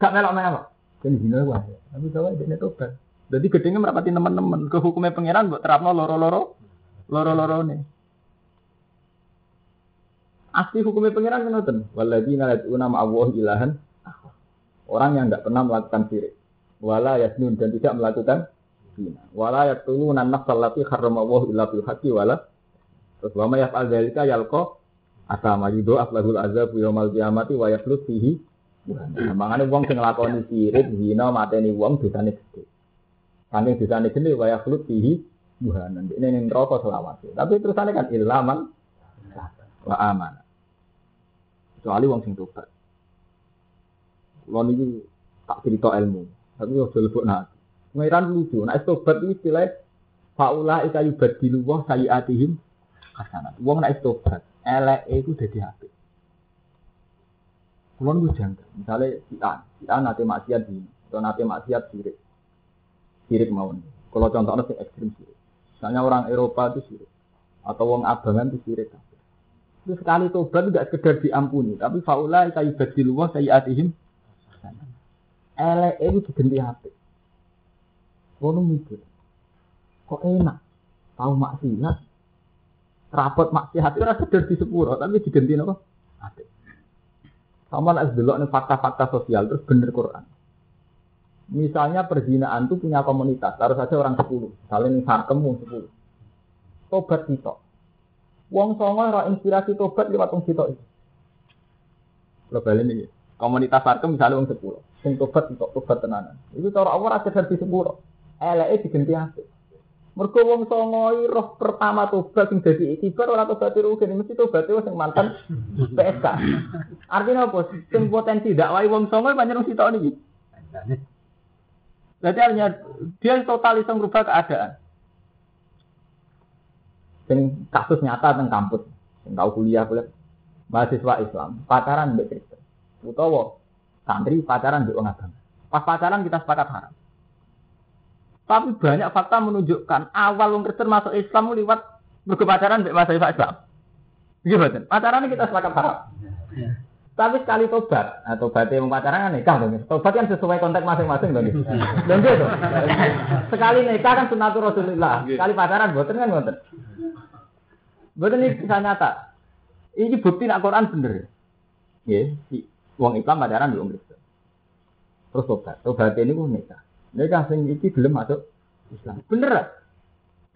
gak melok-melok. Jadi dina wae. Tapi sawae dene tobat. Jadi gedene merapati teman-teman ke hukumnya pangeran mbok terapno loro-lorone. Asli hukumnya pangeran ngoten. Walladzina yad'una ma'allahi ilahan. Orang yang enggak pernah melakukan syirik. Wala yasnun dan tidak melakukan zina. Wala yaqtuluna an-nafsa allati harramallahu illa bil haqqi wala. Terus wa may yaf'al dzalika yalqa asama yudhu aflahul azab yaumal qiyamati wa yaqlut fihi. Mangane wong sing nglakoni syirik zina mateni wong dosane gedhe. Saking dosane gedhe wa yaqlut fihi buhanan. Ini ning neraka selawase. Tapi terusane kan ilaman wa amanah. Kecuali wong sing tobat. Kula niki tak crito ilmu, tapi yo lebok nak. Ngairan lucu, nek tobat iki istilah faula ika yubadilu wa sayiatihim hasanat. Wong nek tobat, eleke iku dadi apik. Kula niku janggal. Misale kita nate maksiat di, to nate maksiat sirik. Sirik mawon. Kula contohna sing ekstrem sirik. Misalnya orang Eropa itu sirik atau wong abangan itu sirik. Itu sekali tobat tidak sekedar diampuni, tapi faula ika yubadilu wa sayiatihim elek itu diganti hati. Kalau mikir, kok enak? Tahu maksiat, rapot maksiat itu rasa dari sepuro, tapi diganti apa? Hati. Sama nak sebelok nih fakta-fakta sosial terus bener Quran. Misalnya perzinaan itu punya komunitas, harus saja orang 10, saling sarkemu 10. Tobat kita. Wong Songo ra inspirasi tobat lewat wong kita itu. Lo balen ini. Komunitas sarkem misalnya wong 10. Sing tobat tenanan. Iku cara awal ora sekedar disepuro. Eleke digenti apik. Mergo wong songo roh pertama tobat sing dadi ikibar ora tobat rugi, mesti tobaté sing manten PSK. Artine opo? Sing potensi dakwahi wong songo pancen sitok niki. Berarti artinya dia total iso ngrubah keadaan. Sing kasus nyata teng kampus, sing tau kuliah mahasiswa Islam, pacaran mbek Kristen. Utawa santri pacaran di orang agama. Pas pacaran kita sepakat haram. Tapi banyak fakta menunjukkan awal orang Kristen masuk Islam lewat berkepacaran dengan masyarakat Islam. Gimana? Pacaran kita sepakat haram. Ya. Tapi sekali tobat, nah, tobatnya pacaran kan nikah dong. Tobat kan sesuai konteks masing-masing dong. Bener dong. Sekali nikah kan sunnatur Rasulullah. Sekali pacaran boten kan boten. Boten iki kisah nyata. Ini bukti nak Quran bener. Nggih. Yeah. Wong Islam pacaran di Inggris. Terus tobat. Tobat ini ku nikah. Nikah sing iki gelem masuk Islam. Bener.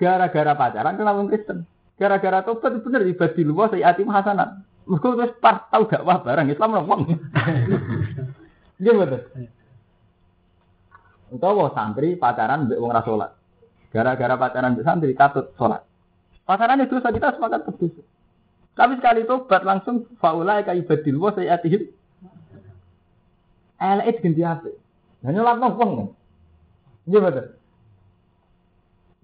Gara-gara pacaran kena wong Kristen. Gara-gara tobat bener ibadil wa sayati hasanat. Mergo wis pas tau dakwah barang Islam lho wong. Nggih bener. Utawa santri pacaran mbek wong ra salat. Gara-gara pacaran mbek santri katut salat. Pacaran itu saja kita sepakat terus. Tapi sekali tobat langsung faulai ka ibadil wa sayati elek ganti ape. Lah nyolat wong kan. Nggih betul.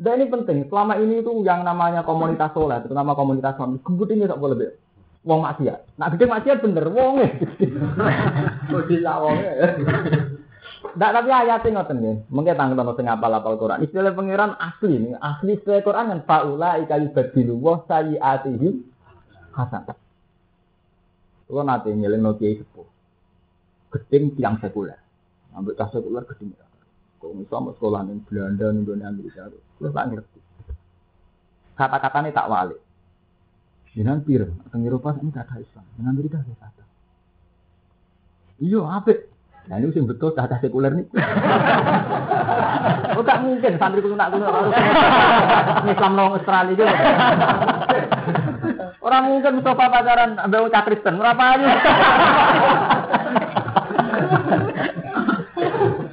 Dan ini penting. Selama ini itu yang namanya komunitas salat, terutama komunitas Islam, gembutine sak boleh be. Wong maksiat. Nek gedhe maksiat bener wonge. Kok dilawonge. Ndak tapi ayate ngoten nggih. Mengke tangkep sing apal-apal Quran. Istilah pangeran asli ning asli istilah Quran kan faula ikallibadilu wa sayiatihim hasanat. Kulo nate ngelingno kiai sepuh. Gedeng tiang sekuler, ambil tas sekuler gedeng. Kalau misalnya sekolah di Belanda, di Amerika, saya tak ngerti. Kata-katanya tak walik. Jangan pir, di Eropa ini kata Islam, di Amerika saya kata. Iya, apa? Nah ini sih betul, tas sekuler ini. Oh, tak mungkin, santri kunak-kunak harus Islam orang Australia juga. Orang mungkin mencoba pacaran ambil cak Kristen, berapa aja?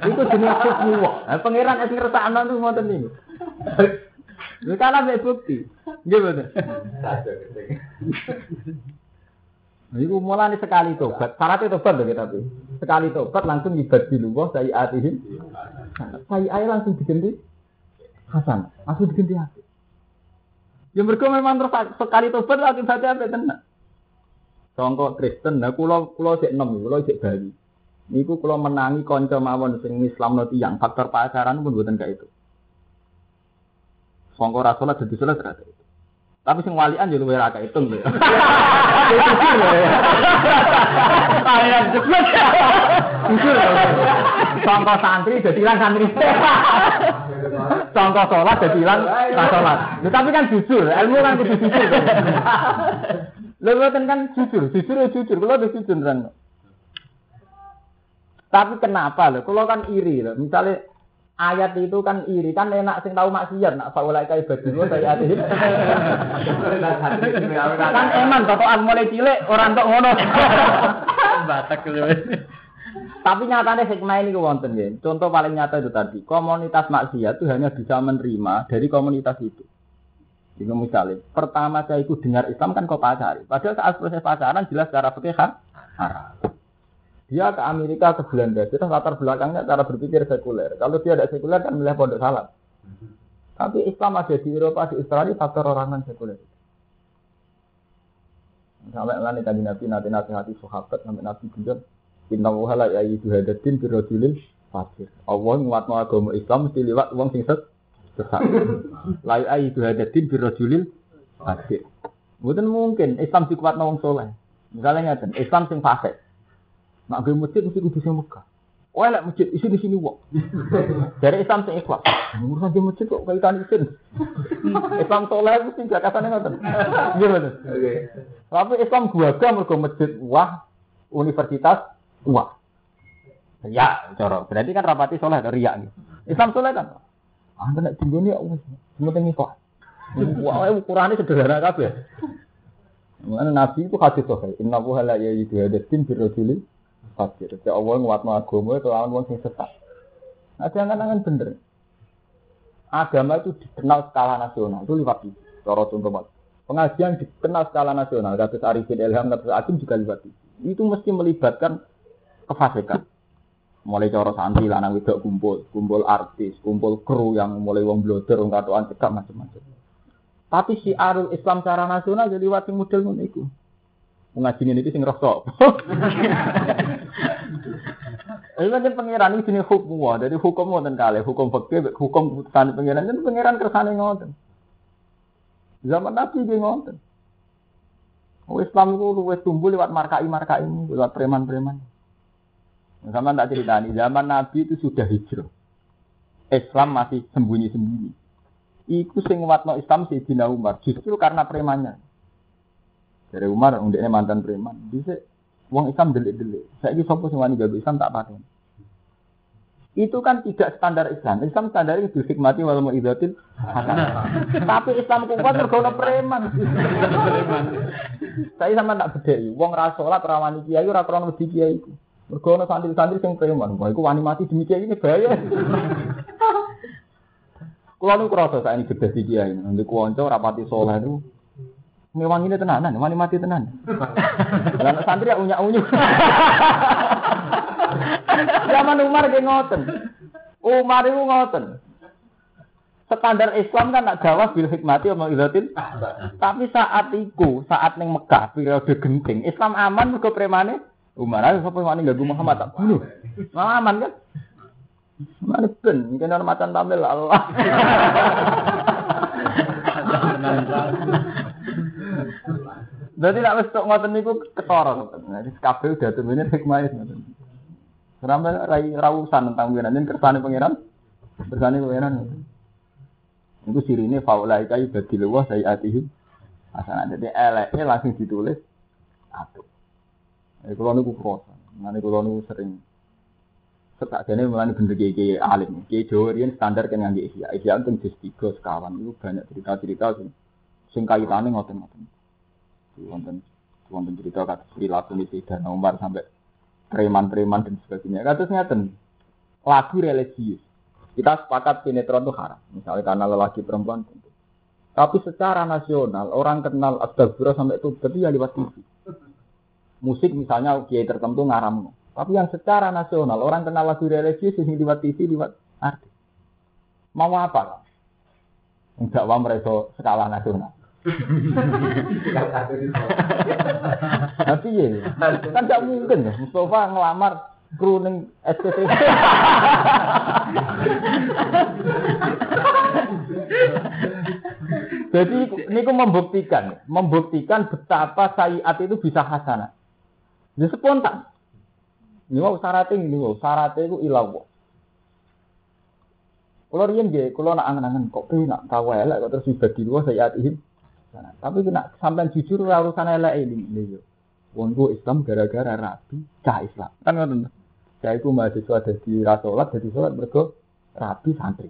Itu jenis kuwak. Nah, pangeran sing ngersakno niku ngoten niku. Lha kala mek bukti. Nggih boten. Iku mulane sekali tobat. Syaratnya tobat lho tapi. Sekali tobat langsung ibad diluwah sayi atihim. Sayi ae langsung diganti hasan. Langsung diganti hati. Ya mergo memang sekali tobat langsung hati ape tenan. Sangko Kristen, nah kula sik 6, kula sik Bali. Niku kula menangi kanca mawon sing Islamno tiyang faktor pacaran pun mboten kaya itu. Sangko ra salat dadi salat ra. Tapi sing walian yo luwih ra kaitung lho. Ayam jeblok. Contoh santri dadi ilang santri. Contoh salat dadi ilang salat. Tapi kan jujur, ilmu kan kudu jujur. Lha mboten kan jujur. Kula wis jujur tenan. Tapi kenapa lho? Kula kan iri lho. Misale ayat itu kan iri, kan enak sing tahu maksiat, nak faulai kai berdua saya hati. Kan eman, totoan mulai cilik, orang tok ngono. Batak kelihatan. Tapi nyatanya hikmah ini kewonten ya. Contoh paling nyata itu tadi, komunitas maksiat itu hanya bisa menerima dari komunitas itu. Jadi misalnya, pertama saya itu dengar Islam kan kau pacari. Padahal saat proses pacaran jelas secara fikih haram. Dia ke Amerika, ke Belanda, kita latar belakangnya cara berpikir sekuler. Kalau dia tidak sekuler kan milih pondok salaf. Tapi Islam ada di Eropa, di Australia, faktor orangan sekuler. Sampai lani tadi nabi sahabat, sampai nabi bilang, inna wa la yaidu hadatin bi rajulin fasir. Allah nguatno agama Islam mesti liwat wong sing sesat. La yaidu hadatin bi rajulin fasir. Mboten mungkin Islam dikuatno wong saleh. Misalnya ngaten, Islam sing fasik. Nak ke masjid mesti kudu sing Mekah. Wae lek masjid isin di sini wong. Dari Islam sing ikhlas. Urusan di masjid kok kaitan isin. Islam saleh mesti jakatane ngoten. Nggih, Mas. Oke. Tapi Islam gagah mergo masjid wah, universitas wah. Ya, cara. Berarti kan rapati saleh atau riya iki. Islam saleh kan. Anda nek tinggone kok wis penting ikhlas. Wae ukurane sederhana kabeh. Mana nabi itu hadis sahih. Inna wa la yaidu hadatin bi rajulin fakir. Jadi Allah nguatno agama kelawan wong sing sesat. Nah, jangan-jangan bener. Agama itu dikenal skala nasional. Itu liwat iki. Cara contoh pengajian dikenal skala nasional. Kados Arifin Ilham kados Akim juga liwat iki. Itu mesti melibatkan kefasikan. Mulai cara santri lanang wedok kumpul artis, kumpul kru yang mulai wong bloder, wong katokan cekak macam-macam. Tapi syiarul Islam secara nasional jadi liwat sing model ngono iku. Ngajine iki sing rosok. Ayo pangeran iki jenenge hukum wae. Dadi hukum wonten kalih, hukum fikih, hukum keputusan pangeran. Yen pangeran kersane ngoten. Zaman Nabi iki ngoten. Islam iku wis tumbuh liwat markai-markai, liwat preman-preman. Zaman tak critani, zaman Nabi itu sudah hijrah. Islam masih sembunyi-sembunyi. Iku sing nguatno Islam Sayyidina Umar justru karena premannya. Dari Umar ndekne mantan preman. Dhisik wong Islam delik-delik. Saiki sapa sing wani gawe Islam tak paten. Itu kan tidak standar Islam. Islam standar itu hikmati wal mau'izatil hasanah. Tapi Islam kuat mergo ono preman. Saiki sampean tak bedheki, wong ra salat ra wani kiai ora krana wedi kiai iku. Mergo ono santri-santri sing preman. Wah iku wani mati demi kiai iki bahaya. Kulo niku rada sak niki gedhe iki ae. Nek kanca rapati saleh niku ngewangine tenanan, wani mati tenan. Lah nek santri ya unyak-unyuk. Zaman Umar ge ngoten. Umar niku ngoten. Standar Islam kan nak gawas bil hikmati wa mau'izatin. Tapi saat iku, saat ning Mekah periode genting, Islam aman mergo premane Umar ae sapa wani ganggu Muhammad tak bunuh. Aman kan? Mana pun, mungkin orang macan tampil Allah. Jadi nak besok ngoten niku ketoro. Jadi kabel dah terbina hikmahis. Kerana rai rawusan tentang pengiran, kersane pengiran, kersane pengiran. Niku sirine faulai kayu bagi luas saya atihim. Asal jadi LE langsung ditulis. Aduh, kalau niku krosan, nanti kalau niku sering. Sakjane mulane bener iki alim. Iki Jawa riyen standar kan nganggo Ihya. Ihya itu juz 3 sekawan itu banyak cerita-cerita sing kaitane ngoten-ngoten. Wonten cerita kados Rilaku Sidana Umar sampai preman-preman dan sebagainya. Kados ngaten. Lagu religius. Kita sepakat sinetron itu haram. Misalnya karena lelaki perempuan. Tapi secara nasional orang kenal Astagfirullah sampai itu berarti ya lewat TV. Musik misalnya kiai tertentu ngaramno. Tapi yang secara nasional, orang kenal lagu religius ini lewat TV, lewat artis. Mau apa lah? Enggak wam reso skala nasional. Tapi ya, kan tidak mungkin. Mustafa ngelamar kruning SCTV. Jadi niku membuktikan betapa sayiat itu bisa hasanah. Jadi spontan. Ini mau syaratnya itu ilawah. Kalau rian je, kalau nak angan-angan kok nak tahu elak, kok terus dibagi dua sayiat ini. Tapi nak sampai jujur urusan elak ini. Wongku Islam gara-gara rabi cah Islam. Kan ngoten. Cah iku mahasiswa dadi ra salat, dadi salat mergo rabi santri.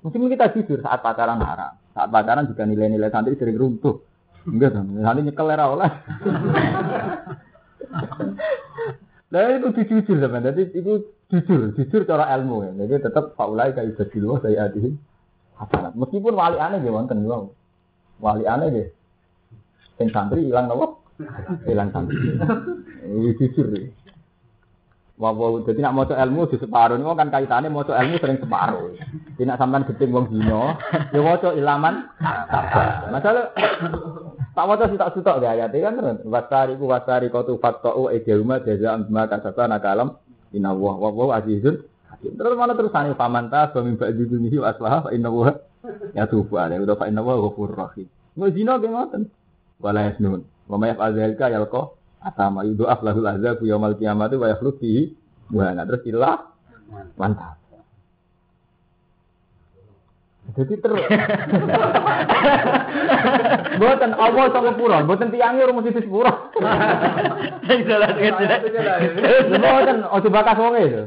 Mesti kita jujur saat pacaran haram. Saat pacaran juga nilai-nilai santri sering runtuh. Enggak kan? Nanti nyekel ra oleh. Lah itu jujur sampean. Dadi itu jujur cara ilmu ya. Jadi tetap faulai kaya dadi luwih saya adih. Hafalan. Meskipun wali aneh nggih wonten wae. Wali aneh nggih. Sing santri ilang napa? Hilang santri, jujur. Wah, jadi nak moco ilmu di separuh ni, kan kaitannya moco ilmu sering separuh. Tidak sampai geting wong dino, dia moco ilaman. Masalah tak moco si tak sutok gaya, kan? Wasari kau tu fatau ejauma jaza amdma kasata nakalam inna wah azizun. Terus mana terus ani pamantas pemimpa judunihi aslah inna wah ya tufa. Dia udah inna wah gafur rahim. Ngozino gengotan, walaias nun. Wamayaf azalika yalko atama yudu aflahul azabu yawmal kiamati wa yakhluk fihi muhana. Terus ilah mantap. Jadi terus mboten Allah sanggup pura, mboten tiange rumus sisi pura. Sing salah kejelas. Mboten ojo bakas wonge lho.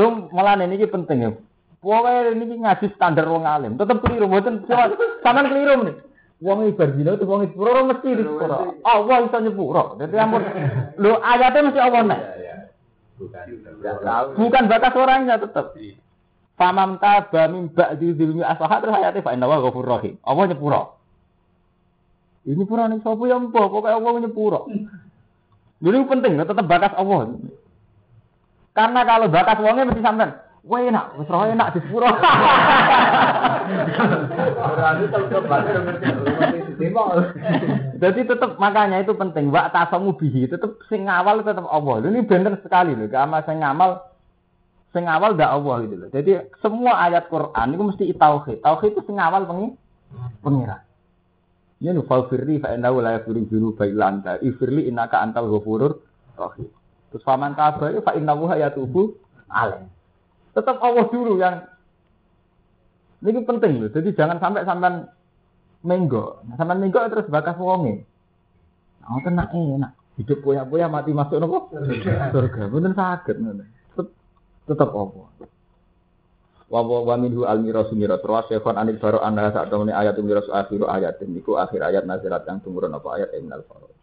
Lho malane niki penting ya. Pokoke niki ngaji standar wong alim. Tetep keliru mboten sampean keliru meneh. Wong ibar dina wong pura mesti pura. Allah iso nyepuro. Dadi ampun. Lho ayate mesti Allah nek. Bukan batas orangnya tetep. Famam taba min ba'di dzulmi ashahat ayate fa inna wa ghafur rahim. Allah nyepuro. Ini purane sapa ya mbok pokoke Allah nyepuro. Lho penting tetep batas Allah. Karena kalau batas wonge mesti sampean wah enak, mesra enak di sepuro. Jadi tetap makanya itu penting. Wak tasamu bihi tetap sing awal tetap Allah. Ini bener sekali loh. Karena sing awal dah Allah gitu loh. Jadi semua ayat Quran itu mesti tauhid. Tauhid itu sing awal pengira. Ya nu falfirri fa inna la yafuru dzuluba illa anta ifirli innaka antal ghafurur rahim. Terus faman taaba fa innahu yatubu alaih. Tetap Allah dulu yang ini penting loh. Jadi jangan sampai menggo terus bakas wonge. Oh enak. Hidup poya-poya mati masuk nopo? Surga. Mboten saged ngono. Tetap Allah. Wa minhu al-mirasu mirat wa syaikhun anil faru anna sa'done ayatul mirasu akhiru ayatin niku akhir ayat nazirat kang tumurun apa ayat innal faru.